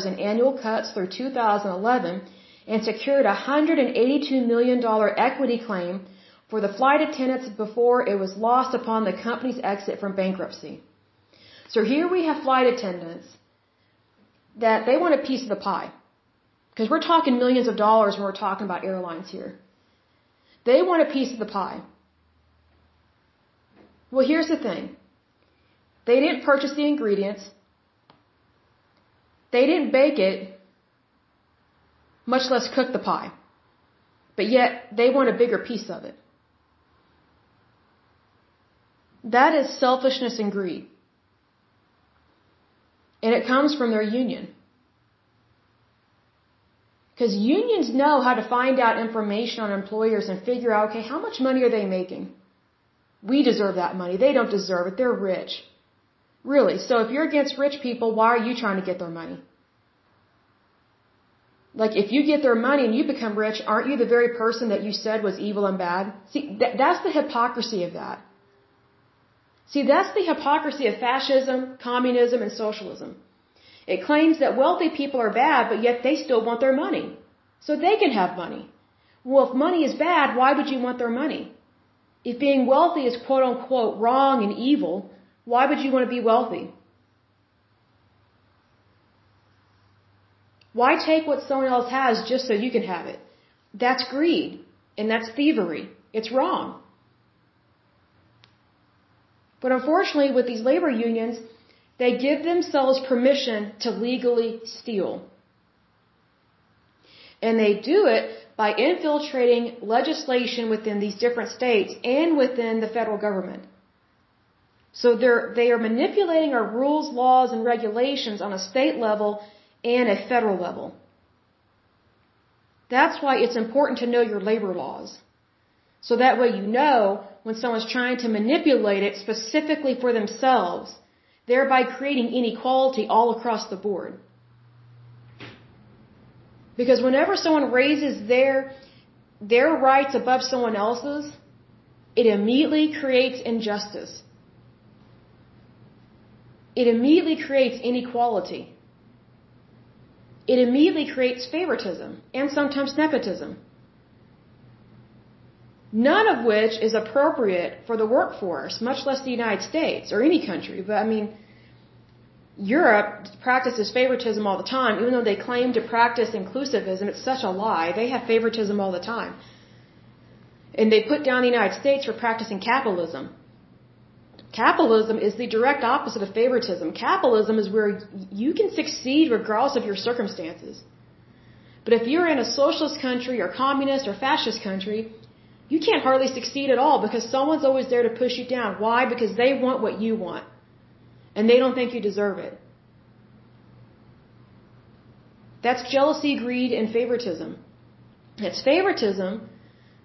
in annual cuts through 2011 and secured a $182 million equity claim for the flight attendants before it was lost upon the company's exit from bankruptcy. So here we have flight attendants that they want a piece of the pie, because we're talking millions of dollars when we're talking about airlines here. They want a piece of the pie. Well, here's the thing. They didn't purchase the ingredients. They didn't bake it, much less cook the pie. But yet, they want a bigger piece of it. That is selfishness and greed. And it comes from their union. Because unions know how to find out information on employers and figure out, okay, how much money are they making? We deserve that money. They don't deserve it. They're rich. Really. So if you're against rich people, why are you trying to get their money? Like, if you get their money and you become rich, aren't you the very person that you said was evil and bad? See, that's the hypocrisy of that. See, that's the hypocrisy of fascism, communism, and socialism. It claims that wealthy people are bad, but yet they still want their money. So they can have money. Well, if money is bad, why would you want their money? If being wealthy is quote-unquote wrong and evil, why would you want to be wealthy? Why take what someone else has just so you can have it? That's greed, and that's thievery. It's wrong. But unfortunately, with these labor unions, they give themselves permission to legally steal. And they do it by infiltrating legislation within these different states and within the federal government. So they are manipulating our rules, laws, and regulations on a state level and a federal level. That's why it's important to know your labor laws. So that way you know when someone's trying to manipulate it specifically for themselves, thereby creating inequality all across the board. Because whenever someone raises their rights above someone else's, it immediately creates injustice. It immediately creates inequality. It immediately creates favoritism and sometimes nepotism. None of which is appropriate for the workforce, much less the United States or any country. But I mean, Europe practices favoritism all the time. Even though they claim to practice inclusivism, it's such a lie. They have favoritism all the time. And they put down the United States for practicing capitalism. Capitalism is the direct opposite of favoritism. Capitalism is where you can succeed regardless of your circumstances. But if you're in a socialist country or communist or fascist country, you can't hardly succeed at all because someone's always there to push you down. Why? Because they want what you want. And they don't think you deserve it. That's jealousy, greed, and favoritism. It's favoritism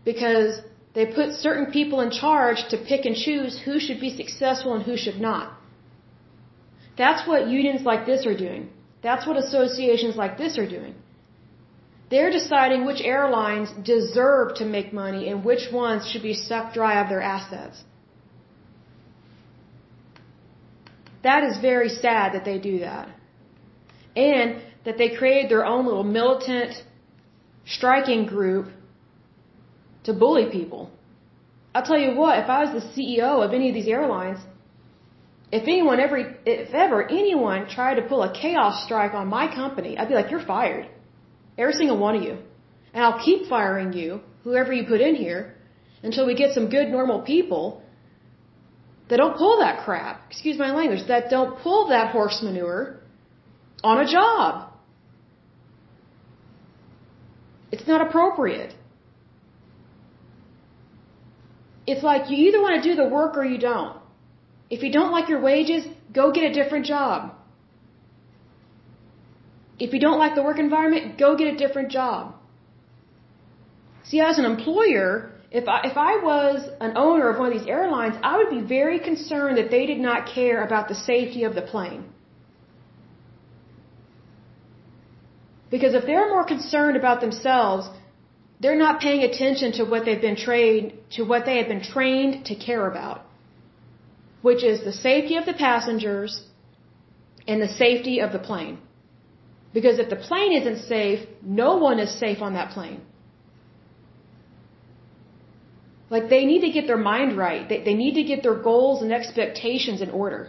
because they put certain people in charge to pick and choose who should be successful and who should not. That's what unions like this are doing. That's what associations like this are doing. They're deciding which airlines deserve to make money and which ones should be sucked dry of their assets. That is very sad that they do that. And that they created their own little militant striking group to bully people. I'll tell you what, if I was the CEO of any of these airlines, if ever anyone tried to pull a CHAOS strike on my company, I'd be like, you're fired. Every single one of you. And I'll keep firing you, whoever you put in here, until we get some good normal people that don't pull that crap, excuse my language, that don't pull that horse manure on a job. It's not appropriate. It's like you either want to do the work or you don't. If you don't like your wages, go get a different job. If you don't like the work environment, go get a different job. See, as an employer, If I was an owner of one of these airlines, I would be very concerned that they did not care about the safety of the plane. Because if they're more concerned about themselves, they're not paying attention to what they've been trained to care about, which is the safety of the passengers and the safety of the plane. Because if the plane isn't safe, no one is safe on that plane. Like, they need to get their mind right. They need to get their goals and expectations in order.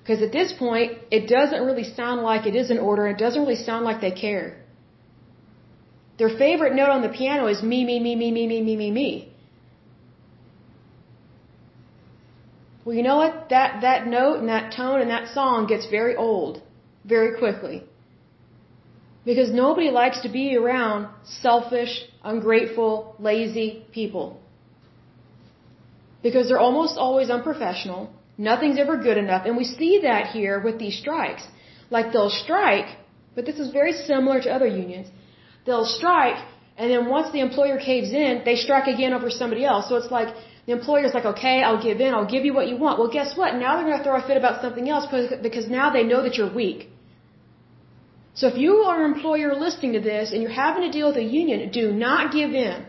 Because at this point, it doesn't really sound like it is in order. It doesn't really sound like they care. Their favorite note on the piano is me, me, me, me, me, me, me, me, me. Well, you know what? That note and that tone and that song gets very old very quickly. Because nobody likes to be around selfish, ungrateful, lazy people. Because they're almost always unprofessional. Nothing's ever good enough. And we see that here with these strikes. Like, they'll strike, but this is very similar to other unions. They'll strike, and then once the employer caves in, they strike again over somebody else. So it's like the employer's like, okay, I'll give in. I'll give you what you want. Well, guess what? Now they're going to throw a fit about something else because now they know that you're weak. So if you are an employer listening to this and you're having to deal with a union, do not give in.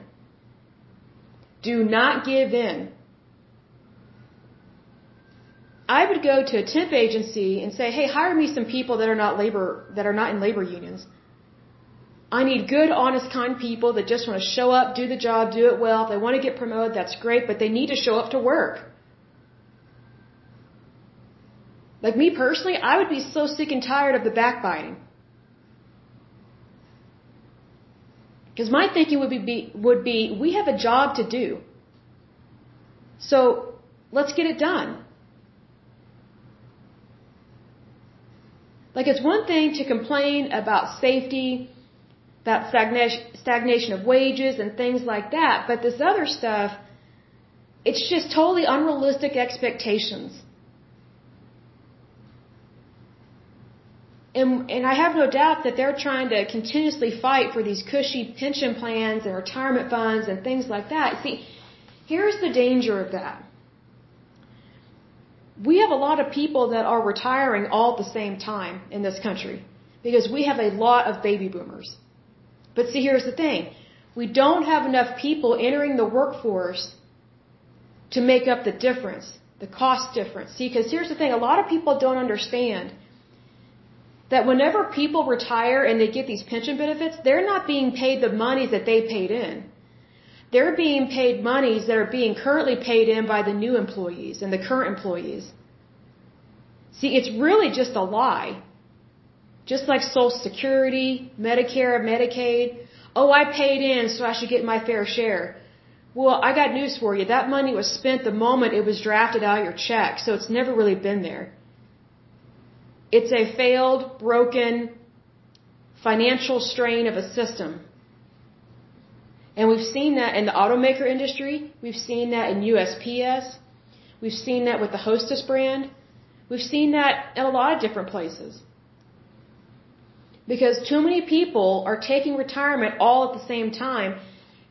Do not give in. I would go to a temp agency and say, hey, hire me some people that are not in labor unions. I need good, honest, kind people that just want to show up, do the job, do it well. If they want to get promoted, that's great, but they need to show up to work. Like, me personally, I would be so sick and tired of the backbiting. Because my thinking would be, we have a job to do. So let's get it done. Like, it's one thing to complain about safety, about stagnation of wages and things like that, but this other stuff, it's just totally unrealistic expectations. And I have no doubt that they're trying to continuously fight for these cushy pension plans and retirement funds and things like that. See, here's the danger of that. We have a lot of people that are retiring all at the same time in this country because we have a lot of baby boomers. But see, here's the thing. We don't have enough people entering the workforce to make up the difference, the cost difference. See, because here's the thing. A lot of people don't understand that whenever people retire and they get these pension benefits, they're not being paid the monies that they paid in. They're being paid monies that are being currently paid in by the new employees and the current employees. See, it's really just a lie. Just like Social Security, Medicare, Medicaid. Oh, I paid in, so I should get my fair share. Well, I got news for you. That money was spent the moment it was drafted out of your check, so it's never really been there. It's a failed, broken financial strain of a system. And we've seen that in the automaker industry. We've seen that in USPS. We've seen that with the Hostess brand. We've seen that in a lot of different places. Because too many people are taking retirement all at the same time,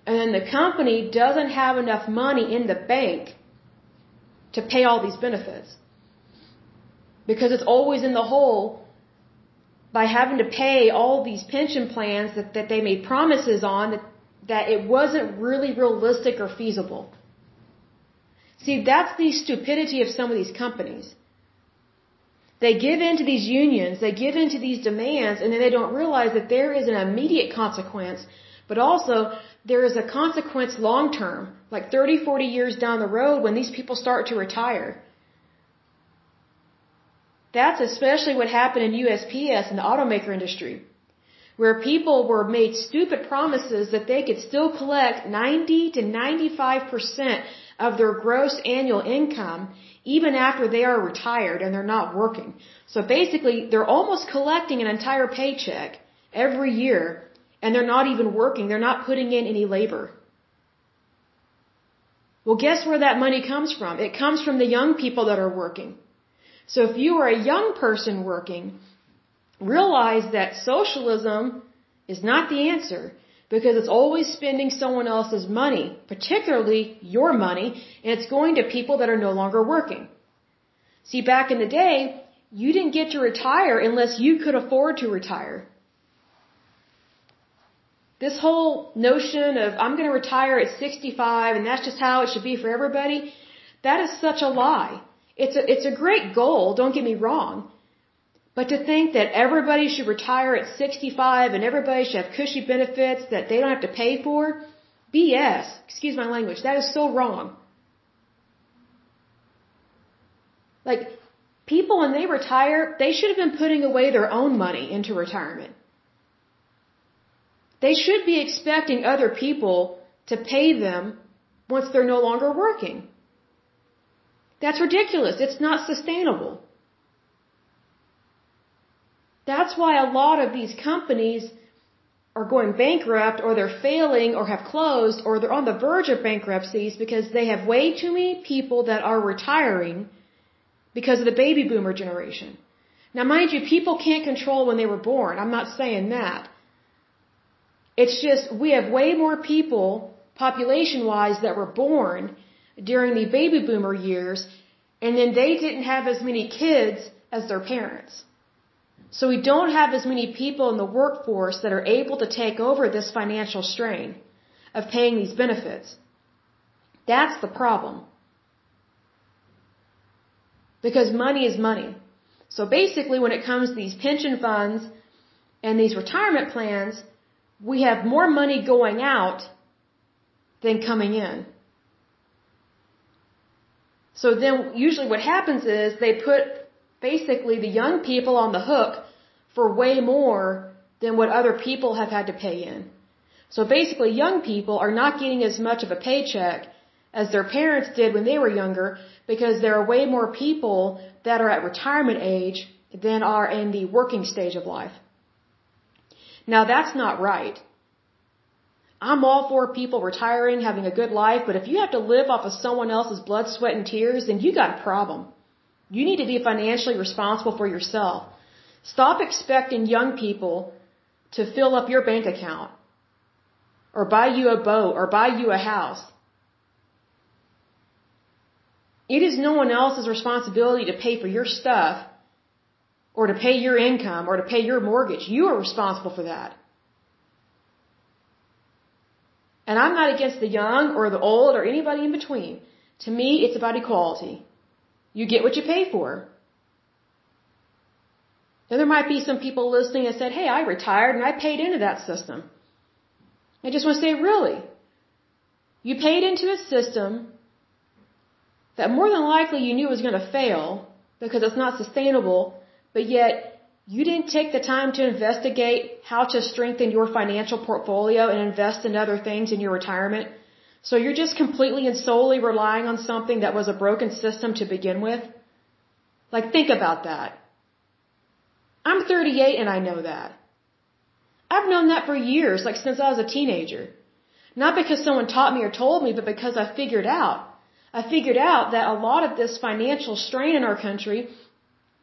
and then the company doesn't have enough money in the bank to pay all these benefits. Because it's always in the hole by having to pay all these pension plans that they made promises on that it wasn't really realistic or feasible. See, that's the stupidity of some of these companies. They give in to these unions, they give in to these demands, and then they don't realize that there is an immediate consequence, but also there is a consequence long term, like 30, 40 years down the road when these people start to retire. That's especially what happened in USPS in the automaker industry, where people were made stupid promises that they could still collect 90 to 95% of their gross annual income even after they are retired and they're not working. So basically, they're almost collecting an entire paycheck every year, and they're not even working. They're not putting in any labor. Well, guess where that money comes from? It comes from the young people that are working. So if you are a young person working, realize that socialism is not the answer. because it's always spending someone else's money, particularly your money, and it's going to people that are no longer working. See, back in the day, you didn't get to retire unless you could afford to retire. This whole notion of, I'm going to retire at 65 and that's just how it should be for everybody, that is such a lie. It's a great goal, don't get me wrong. But to think that everybody should retire at 65 and everybody should have cushy benefits that they don't have to pay for, BS. Excuse my language. That is so wrong. Like, people when they retire, they should have been putting away their own money into retirement. They should be expecting other people to pay them once they're no longer working. That's ridiculous. It's not sustainable. That's why a lot of these companies are going bankrupt or they're failing or have closed or they're on the verge of bankruptcies because they have way too many people that are retiring because of the baby boomer generation. Now, mind you, people can't control when they were born. I'm not saying that. It's just we have way more people, population-wise, that were born during the baby boomer years, and then they didn't have as many kids as their parents. So we don't have as many people in the workforce that are able to take over this financial strain of paying these benefits. That's the problem. Because money is money. So basically, when it comes to these pension funds and these retirement plans, we have more money going out than coming in. So then usually what happens is they put basically the young people on the hook for way more than what other people have had to pay in. So basically young people are not getting as much of a paycheck as their parents did when they were younger because there are way more people that are at retirement age than are in the working stage of life. Now, that's not right. I'm all for people retiring, having a good life, but if you have to live off of someone else's blood, sweat, and tears, then you got a problem. You need to be financially responsible for yourself. Stop expecting young people to fill up your bank account or buy you a boat or buy you a house. It is no one else's responsibility to pay for your stuff or to pay your income, or to pay your mortgage. You are responsible for that. And I'm not against the young or the old or anybody in between. To me, it's about equality. You get what you pay for. Now, there might be some people listening that said, hey, I retired and I paid into that system. I just want to say, really? You paid into a system that more than likely you knew was going to fail because it's not sustainable, but yet you didn't take the time to investigate how to strengthen your financial portfolio and invest in other things in your retirement. So you're just completely and solely relying on something that was a broken system to begin with. Like, think about that. I'm 38 and I know that. I've known that for years, like since I was a teenager. Not because someone taught me or told me, but because I figured out. I figured out that a lot of this financial strain in our country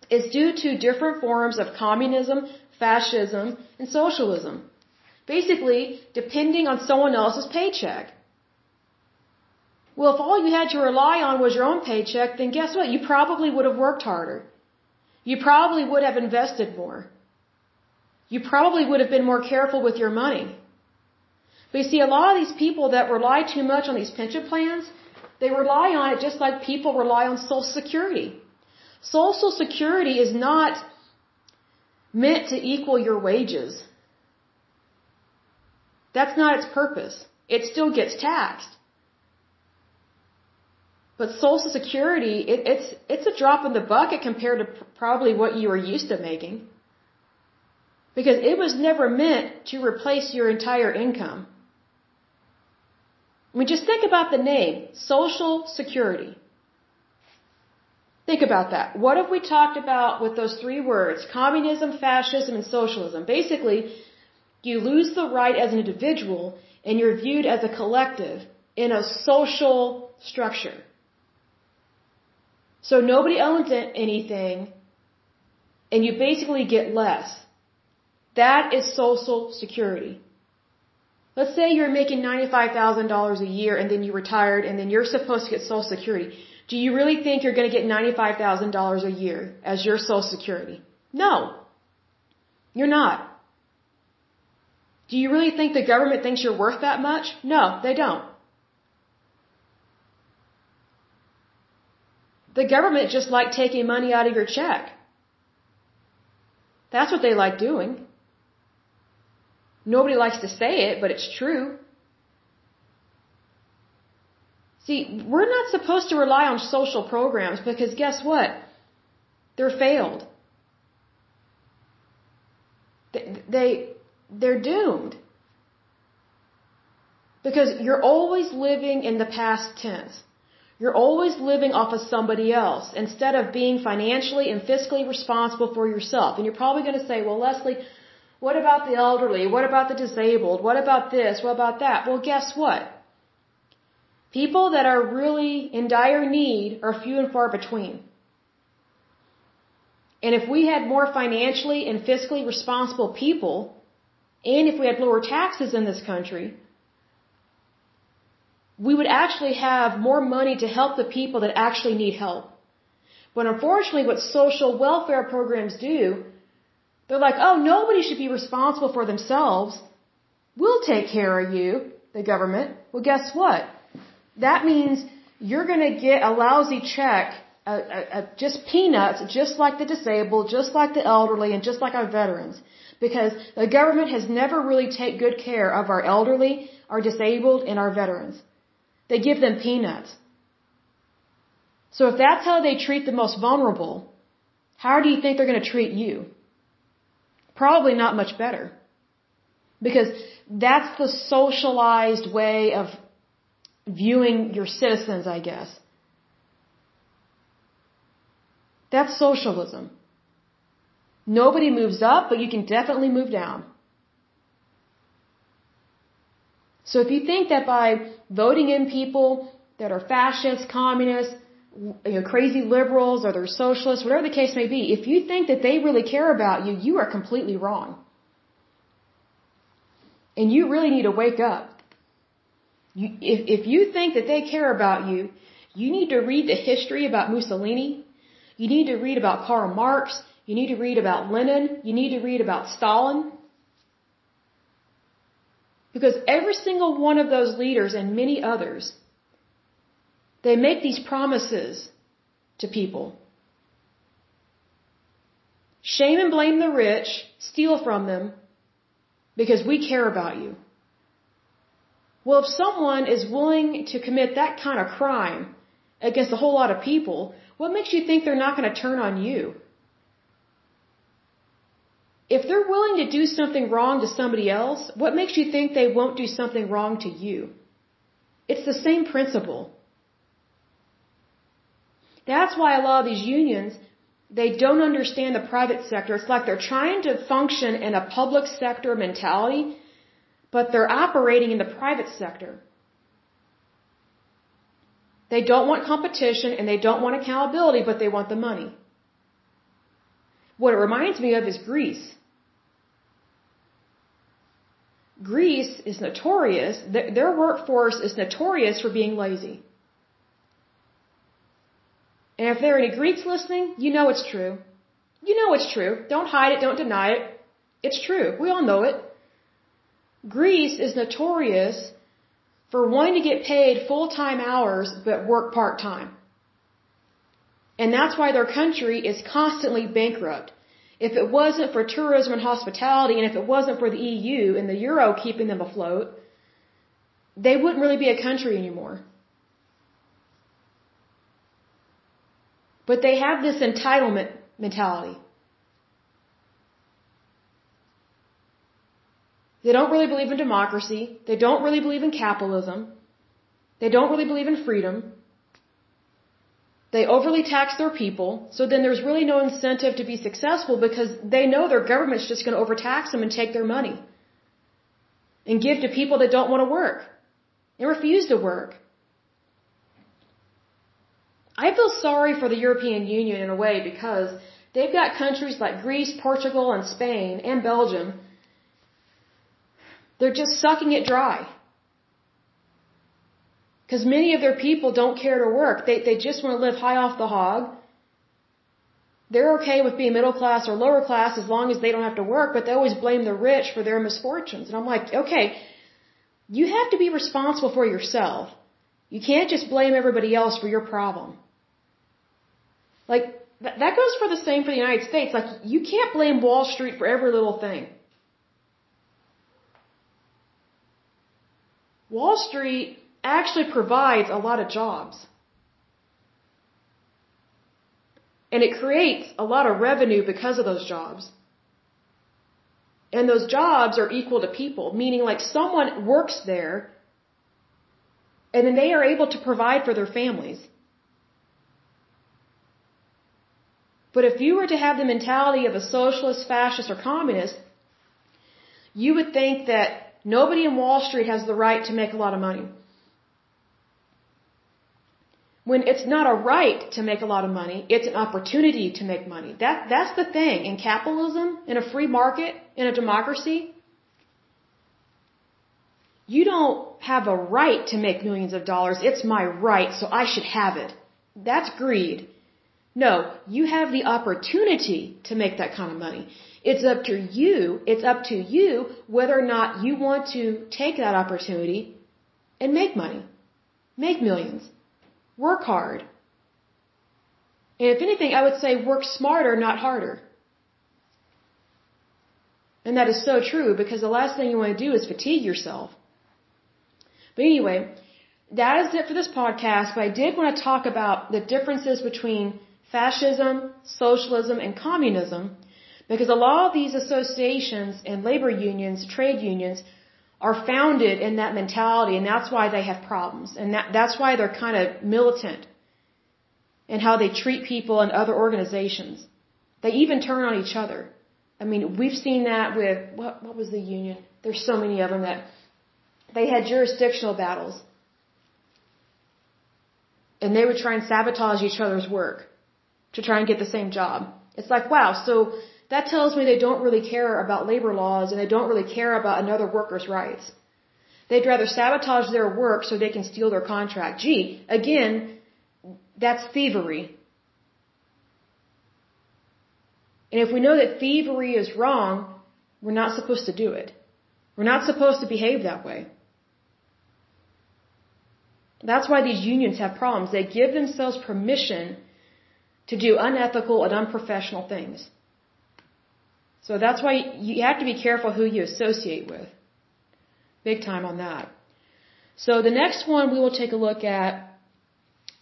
is due to different forms of communism, fascism, and socialism. Basically, depending on someone else's paycheck. Well, if all you had to rely on was your own paycheck, then guess what? You probably would have worked harder. You probably would have invested more. You probably would have been more careful with your money. But you see, a lot of these people that rely too much on these pension plans, they rely on it just like people rely on Social Security. Social Security is not meant to equal your wages. That's not its purpose. It still gets taxed. But Social Security, it's a drop in the bucket compared to probably what you were used to making. Because it was never meant to replace your entire income. I mean, just think about the name, Social Security. Think about that. What have we talked about with those three words? Communism, fascism, and socialism. Basically, you lose the right as an individual and you're viewed as a collective in a social structure. So nobody owns anything and you basically get less. That is Social Security. Let's say you're making $95,000 a year and then you retired and then you're supposed to get Social Security. Do you really think you're going to get $95,000 a year as your Social Security? No. You're not. Do you really think the government thinks you're worth that much? No, they don't. The government just like taking money out of your check. That's what they like doing. Nobody likes to say it, but it's true. See, we're not supposed to rely on social programs because guess what? They're failed. They're doomed. Because you're always living in the past tense. You're always living off of somebody else instead of being financially and fiscally responsible for yourself. And you're probably going to say, well, Leslie, what about the elderly? What about the disabled? What about this? What about that? Well, guess what? People that are really in dire need are few and far between. And if we had more financially and fiscally responsible people, and if we had lower taxes in this country, we would actually have more money to help the people that actually need help. But unfortunately, what social welfare programs do, they're like, oh, nobody should be responsible for themselves. We'll take care of you, the government. Well, guess what? That means you're going to get a lousy check, just peanuts, just like the disabled, just like the elderly, and just like our veterans. Because the government has never really taken good care of our elderly, our disabled, and our veterans. They give them peanuts. So if that's how they treat the most vulnerable, how do you think they're going to treat you? Probably not much better. Because that's the socialized way of viewing your citizens, I guess. That's socialism. Nobody moves up, but you can definitely move down. So if you think that by voting in people that are fascists, communists, crazy liberals, or they're socialists, whatever the case may be, if you think that they really care about you, you are completely wrong. And you really need to wake up. If you think that they care about you, you need to read the history about Mussolini. You need to read about Karl Marx. You need to read about Lenin. You need to read about Stalin. Because every single one of those leaders and many others, they make these promises to people. Shame and blame the rich, steal from them, because we care about you. Well, if someone is willing to commit that kind of crime against a whole lot of people, what makes you think they're not going to turn on you? If they're willing to do something wrong to somebody else, what makes you think they won't do something wrong to you? It's the same principle. That's why a lot of these unions, they don't understand the private sector. It's like they're trying to function in a public sector mentality, but they're operating in the private sector. They don't want competition and they don't want accountability, but they want the money. What it reminds me of is Greece. Greece is notorious, their workforce is notorious for being lazy. And if there are any Greeks listening, you know it's true. You know it's true. Don't hide it, don't deny it. It's true. We all know it. Greece is notorious for wanting to get paid full-time hours but work part-time. And that's why their country is constantly bankrupt. If it wasn't for tourism and hospitality, and if it wasn't for the EU and the euro keeping them afloat, they wouldn't really be a country anymore. But they have this entitlement mentality. They don't really believe in democracy. They don't really believe in capitalism. They don't really believe in freedom. They overly tax their people, so then there's really no incentive to be successful because they know their government's just going to overtax them and take their money and give to people that don't want to work and refuse to work. I feel sorry for the European Union in a way because they've got countries like Greece, Portugal, and Spain, and Belgium They're just sucking it dry. Because many of their people don't care to work. They just want to live high off the hog. They're okay with being middle class or lower class as long as they don't have to work, but they always blame the rich for their misfortunes. And I'm like, okay, you have to be responsible for yourself. You can't just blame everybody else for your problem. Like, that goes for the same for the United States. Like, you can't blame Wall Street for every little thing. Wall Street actually provides a lot of jobs. And it creates a lot of revenue because of those jobs. And those jobs are equal to people, meaning like someone works there and then they are able to provide for their families. But if you were to have the mentality of a socialist, fascist, or communist, you would think that nobody in Wall Street has the right to make a lot of money. When it's not a right to make a lot of money, it's an opportunity to make money. That's the thing. In capitalism, in a free market, in a democracy, you don't have a right to make millions of dollars. It's my right, so I should have it. That's greed. No, you have the opportunity to make that kind of money. It's up to you. It's up to you whether or not you want to take that opportunity and make money. Make millions. Work hard. And if anything, I would say work smarter, not harder. And that is so true, because the last thing you want to do is fatigue yourself. But anyway, that is it for this podcast. But I did want to talk about the differences between fascism, socialism, and communism, because a lot of these associations and labor unions, trade unions, are founded in that mentality, and that's why they have problems, and that's why they're kind of militant in how they treat people and other organizations. They even turn on each other. I mean, we've seen that with, what was the union? There's so many of them that they had jurisdictional battles, and they would try and sabotage each other's work to try and get the same job. It's like, wow, so that tells me they don't really care about labor laws, and they don't really care about another worker's rights. They'd rather sabotage their work so they can steal their contract. Gee, again, that's thievery. And if we know that thievery is wrong, we're not supposed to do it. We're not supposed to behave that way. That's why these unions have problems. They give themselves permission to do unethical and unprofessional things. So that's why you have to be careful who you associate with. Big time on that. So the next one we will take a look at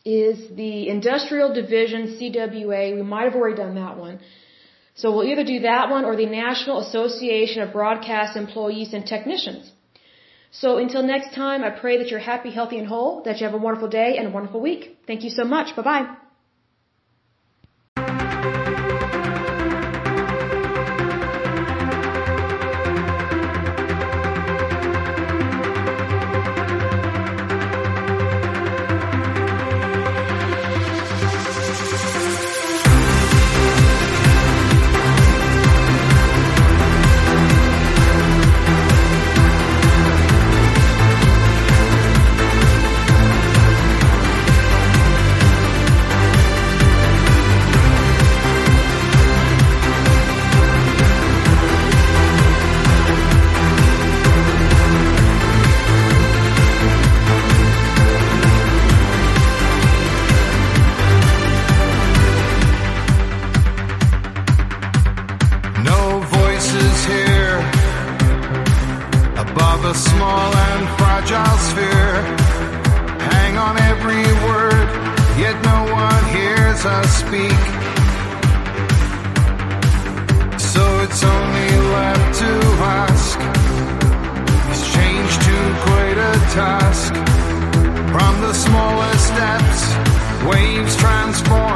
is the Industrial Division, CWA. We might have already done that one. So we'll either do that one or the National Association of Broadcast Employees and Technicians. So until next time, I pray that you're happy, healthy, and whole, that you have a wonderful day and a wonderful week. Thank you so much. Bye-bye. Task. From the smallest steps, waves transform.